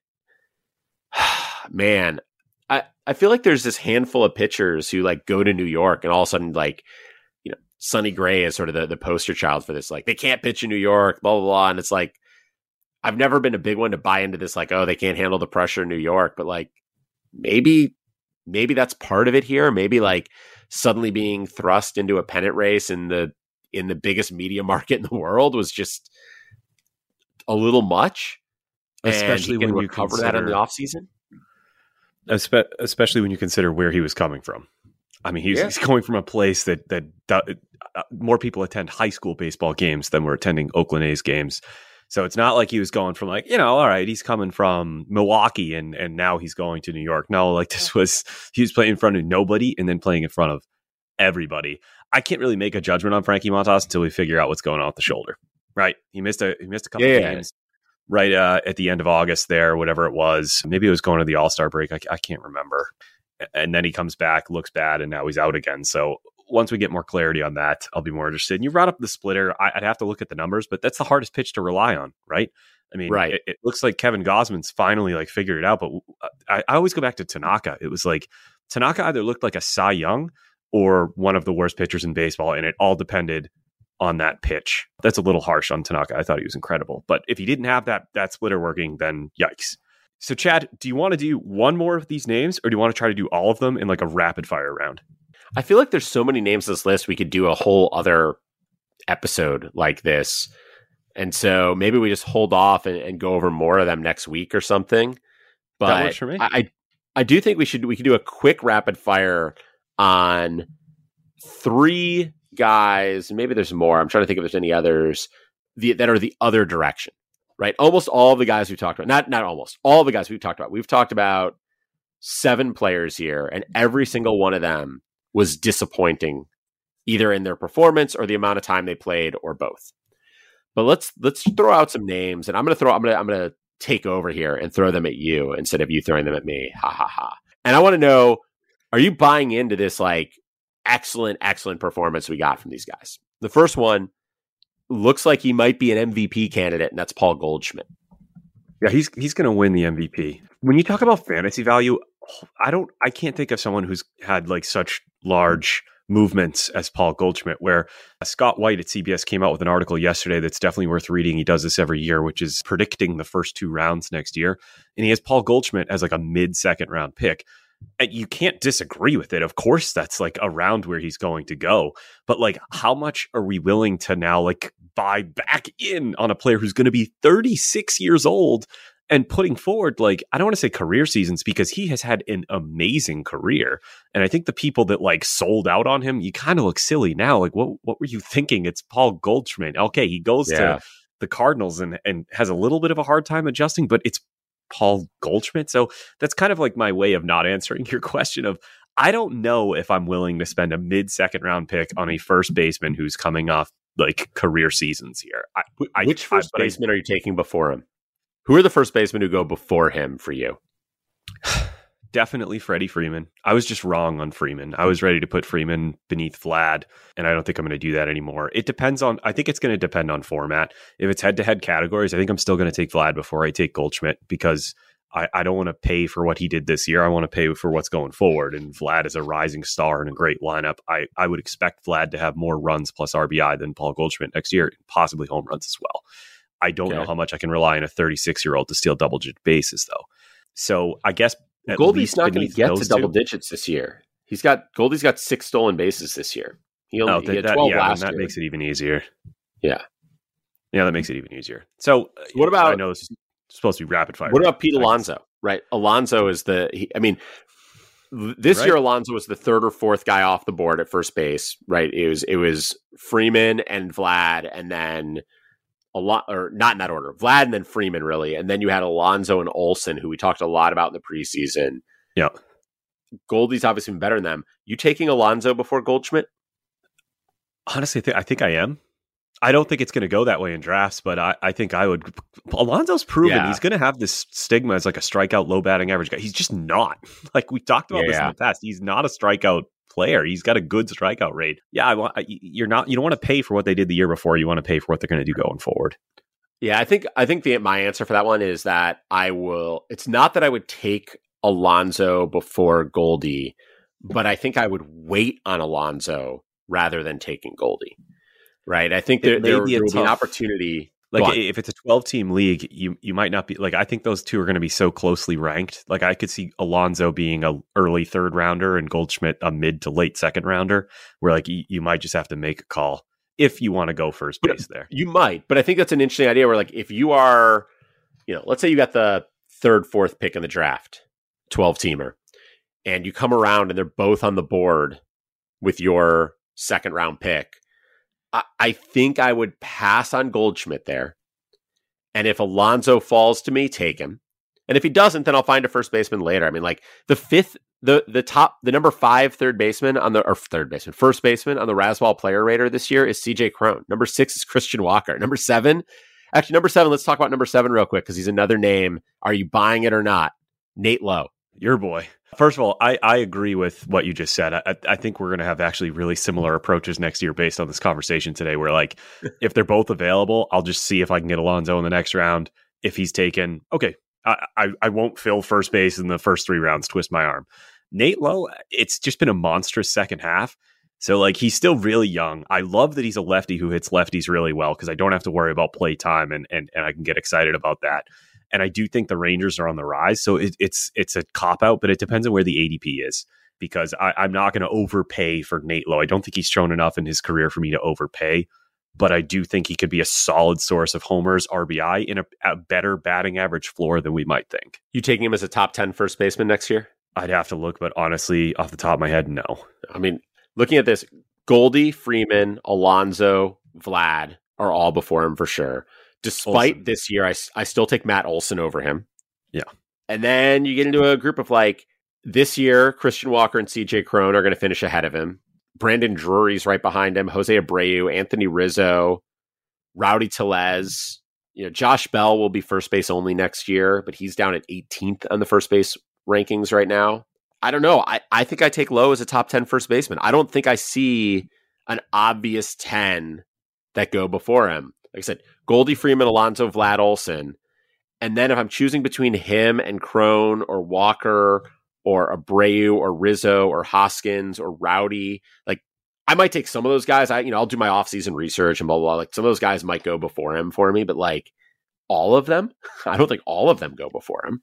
man, I, I feel like there's this handful of pitchers who, like, go to New York, and all of a sudden, like, you know, Sonny Gray is sort of the, the poster child for this. Like, they can't pitch in New York, blah, blah, blah. And it's like, I've never been a big one to buy into this, like, oh, they can't handle the pressure in New York. But, like, maybe, maybe that's part of it here. Maybe, like, suddenly being thrust into a pennant race in the, in the biggest media market in the world was just a little much. Especially when you cover that in the offseason. Especially when you consider where he was coming from. I mean, he's, yeah. he's going from a place that, that that more people attend high school baseball games than were attending Oakland A's games. So it's not like he was going from, like, you know, all right, he's coming from Milwaukee and, and now he's going to New York. No, like, this was, he was playing in front of nobody and then playing in front of everybody. I can't really make a judgment on Frankie Montas until we figure out what's going on with the shoulder, right? He missed a, he missed a couple yeah, of games. Yeah. Right uh, at the end of August there, whatever it was. Maybe it was going to the All-Star break. I, I can't remember. And then he comes back, looks bad, and now he's out again. So once we get more clarity on that, I'll be more interested. And you brought up the splitter. I, I'd have to look at the numbers, but that's the hardest pitch to rely on, right? I mean, right. It, it looks like Kevin Gausman's finally, like, figured it out. But I, I always go back to Tanaka. It was like Tanaka either looked like a Cy Young or one of the worst pitchers in baseball, and it all depended on that pitch. That's a little harsh on Tanaka. I thought he was incredible. But if he didn't have that that splitter working, then yikes. So Chad, do you want to do one more of these names, or do you want to try to do all of them in, like, a rapid fire round? I feel like there's so many names on this list, we could do a whole other episode like this. And so maybe we just hold off and, and go over more of them next week or something. But that works for me. I, I I do think we should we could do a quick rapid fire on three guys, maybe there's more. I'm trying to think if there's any others the, that are the other direction, right? Almost all the guys we've talked about, not not almost all the guys we've talked about. We've talked about seven players here, and every single one of them was disappointing, either in their performance or the amount of time they played, or both. But let's let's throw out some names, and I'm gonna throw I'm gonna I'm gonna take over here and throw them at you instead of you throwing them at me. Ha ha ha. And I want to know, are you buying into this like excellent, excellent performance we got from these guys? The first one looks like he might be an M V P candidate, and that's Paul Goldschmidt. Yeah, he's he's going to win the M V P. When you talk about fantasy value, I don't, I can't think of someone who's had like such large movements as Paul Goldschmidt, where Scott White at C B S came out with an article yesterday that's definitely worth reading. He does this every year, which is predicting the first two rounds next year. And he has Paul Goldschmidt as like a mid-second round pick. And you can't disagree with it. Of course, that's like a round where he's going to go. But like, how much are we willing to now like buy back in on a player who's going to be thirty-six years old and putting forward, like, I don't want to say career seasons, because he has had an amazing career. And I think the people that like sold out on him, you kind of look silly now. Like, what what were you thinking? It's Paul Goldschmidt. Okay, he goes yeah. to the Cardinals and, and has a little bit of a hard time adjusting, but it's Paul Goldschmidt. So that's kind of like my way of not answering your question of, I don't know if I'm willing to spend a mid-second round pick on a first baseman who's coming off like career seasons here. I, I, Which first I, baseman I, are you taking before him? Who are the first basemen who go before him for you? Definitely Freddie Freeman. I was just wrong on Freeman. I was ready to put Freeman beneath Vlad, and I don't think I'm going to do that anymore. It depends on, I think it's going to depend on format. If it's head-to-head categories, I think I'm still going to take Vlad before I take Goldschmidt, because I, I don't want to pay for what he did this year. I want to pay for what's going forward, and Vlad is a rising star and a great lineup. I, I would expect Vlad to have more runs plus R B I than Paul Goldschmidt next year, and possibly home runs as well. I don't okay. know how much I can rely on a thirty-six-year-old to steal double-digit bases, though. So I guess Goldie's not going to get to double two. digits this year. He's got Goldie's got six stolen bases this year. He only oh, that, he had twelve that, yeah, last that year. That makes it even easier. Yeah, yeah, that makes it even easier. So what about? I know this is supposed to be rapid fire. What about Pete Alonso? Right, Alonso is the. He, I mean, this right? year Alonso was the third or fourth guy off the board at first base. Right, it was it was Freeman and Vlad, and then. A lot, or not in that order, Vlad and then Freeman, really. And then you had Alonso and Olsen, who we talked a lot about in the preseason. Yeah. Goldie's obviously been better than them. You taking Alonso before Goldschmidt? Honestly, I, th- I think I am. I don't think it's going to go that way in drafts, but I, I think I would. Alonso's proven yeah. he's going to have this stigma as like a strikeout, low batting average guy. He's just not. Like we talked about yeah, this yeah. in the past. He's not a strikeout player. He's got a good strikeout rate. Yeah, I want I, you're not you don't want to pay for what they did the year before. You want to pay for what they're going to do going forward. Yeah, I think I think the my answer for that one is that I will it's not that I would take Alonso before Goldie, but I think I would wait on Alonso rather than taking Goldie. Right? I think there, there, there will tough, be an opportunity. Like if it's a twelve-team league, you you might not be like. I think those two are going to be so closely ranked. Like I could see Alonso being a early third rounder and Goldschmidt a mid to late second rounder. Where like you, you might just have to make a call if you want to go first base there. You might, but I think that's an interesting idea. Where like if you are, you know, let's say you got the third, fourth pick in the draft, twelve-teamer, and you come around and they're both on the board with your second round pick. I think I would pass on Goldschmidt there. And if Alonso falls to me, take him. And if he doesn't, then I'll find a first baseman later. I mean, like the fifth, the the top, the number five third baseman on the, or third baseman, first baseman on the Raswell player rater this year is C J Cron. Number six is Christian Walker. Number seven, actually number seven, let's talk about number seven real quick because he's another name. Are you buying it or not? Nate Lowe. Your boy. First of all, I, I agree with what you just said. I, I think we're going to have actually really similar approaches next year based on this conversation today. Where like, if they're both available, I'll just see if I can get Alonso in the next round. If he's taken, okay, I, I, I won't fill first base in the first three rounds, twist my arm. Nate Lowe, it's just been a monstrous second half. So like, he's still really young. I love that he's a lefty who hits lefties really well because I don't have to worry about play time and and, and I can get excited about that. And I do think the Rangers are on the rise. So it, it's it's a cop-out, but it depends on where the A D P is because I, I'm not going to overpay for Nate Lowe. I don't think he's shown enough in his career for me to overpay, but I do think he could be a solid source of homers, R B I, in a, a better batting average floor than we might think. You taking him as a top ten first baseman next year? I'd have to look, but honestly, off the top of my head, no. I mean, looking at this, Goldie, Freeman, Alonso, Vlad are all before him for sure. Despite Olsen. This year, I, I still take Matt Olson over him. Yeah. And then you get into a group of like, this year, Christian Walker and C J Cron are going to finish ahead of him. Brandon Drury's right behind him. Jose Abreu, Anthony Rizzo, Rowdy Tellez, You know, Josh Bell will be first base only next year, but he's down at eighteenth on the first base rankings right now. I don't know. I, I think I take Lowe as a top ten first baseman. I don't think I see an obvious ten that go before him. Like I said, Goldie Freeman, Alonso, Vlad Olson. And then if I'm choosing between him and Crone or Walker or Abreu or Rizzo or Hoskins or Rowdy, like I might take some of those guys. I, you know, I'll do my offseason research and blah, blah, blah. Like some of those guys might go before him for me, but like all of them, I don't think all of them go before him.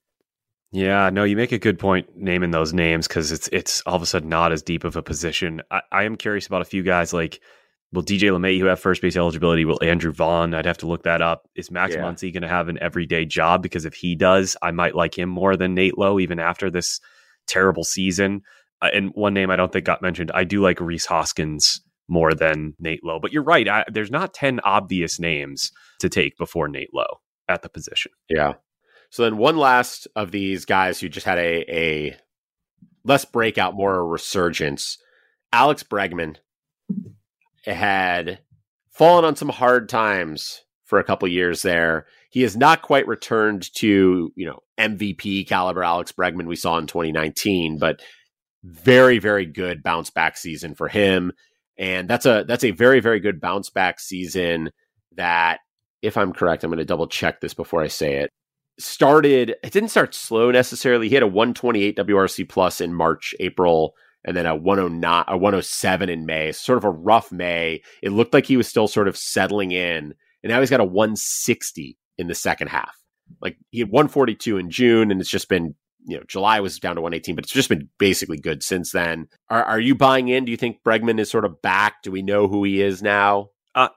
Yeah, no, you make a good point naming those names because it's it's all of a sudden not as deep of a position. I, I am curious about a few guys like, will D J LeMahieu have first base eligibility? Will Andrew Vaughn? I'd have to look that up. Is Max yeah. Muncy going to have an everyday job? Because if he does, I might like him more than Nate Lowe, even after this terrible season. Uh, and one name I don't think got mentioned, I do like Rhys Hoskins more than Nate Lowe. But you're right. I, there's not ten obvious names to take before Nate Lowe at the position. Yeah. So then one last of these guys who just had a, a less breakout, more resurgence, Alex Bregman had fallen on some hard times for a couple years there. He has not quite returned to, you know, M V P caliber Alex Bregman we saw in twenty nineteen, but very, very good bounce back season for him. And that's a, that's a very, very good bounce back season that, if I'm correct, I'm going to double check this before I say it. Started, it didn't start slow necessarily. He had a one twenty-eight W R C plus in March, April, and then a one oh nine, a one oh seven in May. Sort of a rough May. It looked like he was still sort of settling in, and now he's got a one sixty in the second half. Like he had one forty-two in June, and it's just been, you know, July was down to one eighteen, but it's just been basically good since then. Are, are you buying in? Do you think Bregman is sort of back? Do we know who he is now? Uh,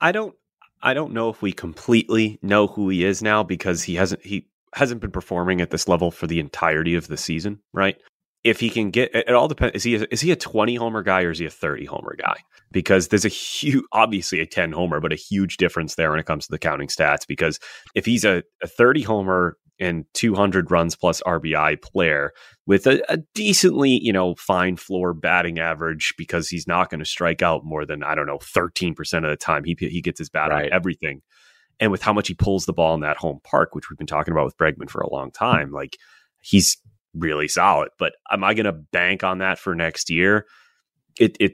I don't. I don't know if we completely know who he is now because he hasn't he hasn't been performing at this level for the entirety of the season, right? If he can get, it all depends. Is he a, is he a twenty homer guy or is he a thirty homer guy? Because there's a huge, obviously a ten homer, but a huge difference there when it comes to the counting stats. Because if he's a, a thirty homer and two hundred runs plus R B I player with a, a decently, you know, fine floor batting average, because he's not going to strike out more than, I don't know, thirteen percent of the time. He he gets his bat right on everything. And with how much he pulls the ball in that home park, which we've been talking about with Bregman for a long time, like he's really solid. But am I going to bank on that for next year? It, it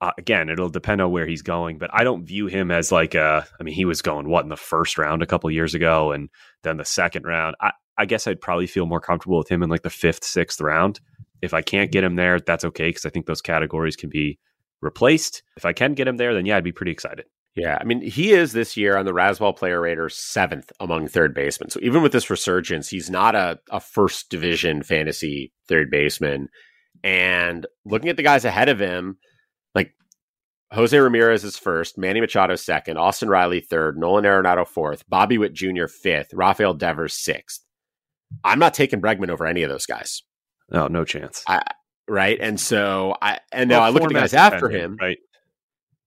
uh, again, it'll depend on where he's going, but I don't view him as like a, I mean, he was going what in the first round a couple of years ago and then the second round. I, I guess I'd probably feel more comfortable with him in like the fifth, sixth round. If I can't get him there, that's okay, because I think those categories can be replaced. If I can get him there, then yeah, I'd be pretty excited. Yeah, I mean, he is this year on the Raswell Player Rater seventh among third basemen. So even with this resurgence, he's not a, a first division fantasy third baseman. And looking at the guys ahead of him, like Jose Ramirez is first, Manny Machado second, Austin Riley third, Nolan Arenado fourth, Bobby Witt Junior fifth, Rafael Devers sixth. I'm not taking Bregman over any of those guys. No, no chance. I, right, and so I and well, now I look at the guys after him. Right.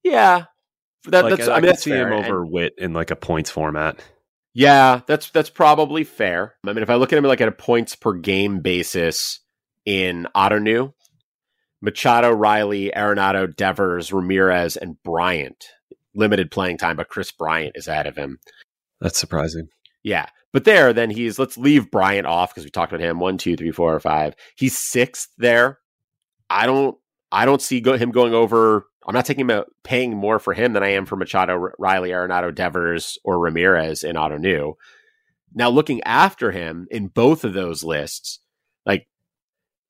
Yeah. That, like, that's, I, I mean, I that's see fair. Him over and, Witt in like a points format. Yeah, that's that's probably fair. I mean, if I look at him like at a points per game basis in Ottanu, Machado, Riley, Arenado, Devers, Ramirez, and Bryant, limited playing time, but Kris Bryant is ahead of him. That's surprising. Yeah, but there, then he's let's leave Bryant off because we talked about him. One, two, three, four, five. He's sixth there. I don't, I don't see go, him going over. I'm not taking him paying more for him than I am for Machado, Riley, Arenado, Devers, or Ramirez in Ottanu. Now, looking after him in both of those lists, like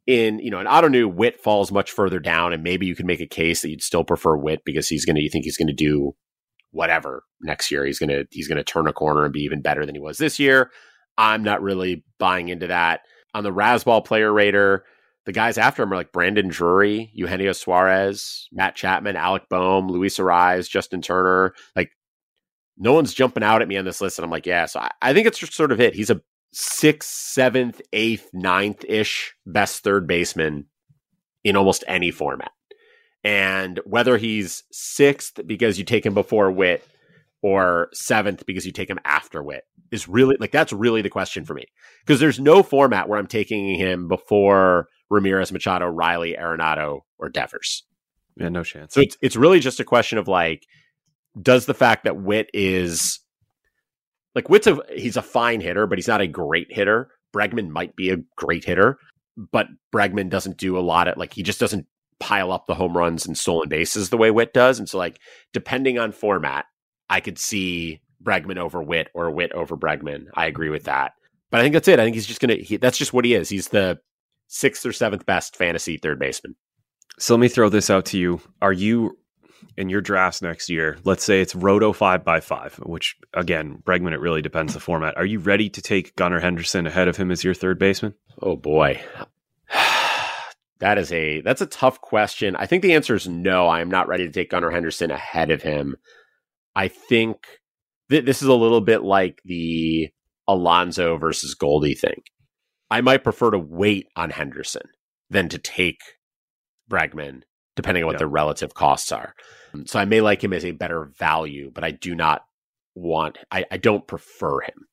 in, you know, in Ottanu, Witt falls much further down, and maybe you can make a case that you'd still prefer Witt because he's going to, you think he's going to do whatever next year. He's going to, he's going to turn a corner and be even better than he was this year. I'm not really buying into that. On the Raswell Player Rater, the guys after him are like Brandon Drury, Eugenio Suarez, Matt Chapman, Alec Boehm, Luis Ariz, Justin Turner. Like no one's jumping out at me on this list. And I'm like, yeah, so I, I think it's just sort of it. He's a sixth, seventh, eighth, ninth ish best third baseman in almost any format. And whether he's sixth because you take him before Witt or seventh because you take him after Witt is really like, that's really the question for me. Cause there's no format where I'm taking him before Ramirez, Machado, Riley, Arenado, or Devers. Yeah, no chance. So it's, it's really just a question of like, does the fact that Witt is Like Witt's a, he's a fine hitter, but he's not a great hitter. Bregman might be a great hitter, but Bregman doesn't do a lot of, like, he just doesn't pile up the home runs and stolen bases the way Witt does. And so, like, depending on format, I could see Bregman over Witt or Witt over Bregman. I agree with that. But I think that's it. I think he's just going to, that's just what he is. He's the sixth or seventh best fantasy third baseman. So let me throw this out to you. Are you, in your drafts next year, let's say it's Roto five by five, which, again, Bregman, it really depends the format. Are you ready to take Gunnar Henderson ahead of him as your third baseman? Oh, boy. That is a, that's a tough question. I think the answer is no. I am not ready to take Gunnar Henderson ahead of him. I think th- this is a little bit like the Alonso versus Goldie thing. I might prefer to wait on Henderson than to take Bregman, depending on what yeah. their relative costs are. So I may like him as a better value, but I do not want, I, I don't prefer him.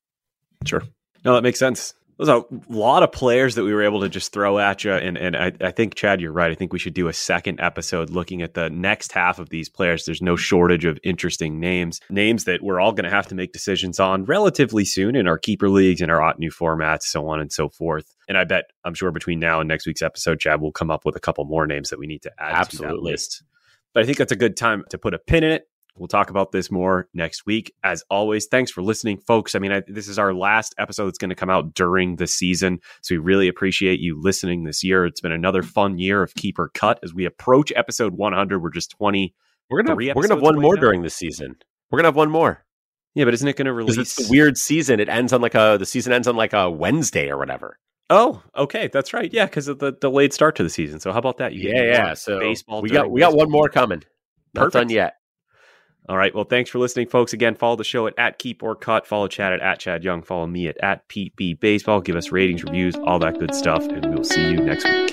Sure. No, that makes sense. There's a lot of players that we were able to just throw at you. And, and I, I think, Chad, you're right. I think we should do a second episode looking at the next half of these players. There's no shortage of interesting names, names that we're all going to have to make decisions on relatively soon in our keeper leagues and our O T new formats, so on and so forth. And I bet, I'm sure between now and next week's episode, Chad, we'll come up with a couple more names that we need to add Absolutely. to that list. But I think that's a good time to put a pin in it. We'll talk about this more next week. As always, thanks for listening, folks. I mean, I, this is our last episode that's going to come out during the season. So we really appreciate you listening this year. It's been another fun year of Keep or Cut. As we approach episode one hundred, we're just twenty. We're going to have one more now. during this season. We're going to have one more. Yeah, but isn't it going to release? It's a weird season. It ends on like a, the season ends on like a Wednesday or whatever. Oh, okay. That's right. Yeah, because of the delayed start to the season. So how about that? You yeah, yeah. So baseball we got, we got one more coming. Not done yet. All right. Well, thanks for listening, folks. Again, follow the show at, at Keep or Cut. Follow Chad at, at Chad Young. Follow me at, at Pete B Baseball. Give us ratings, reviews, all that good stuff. And we'll see you next week.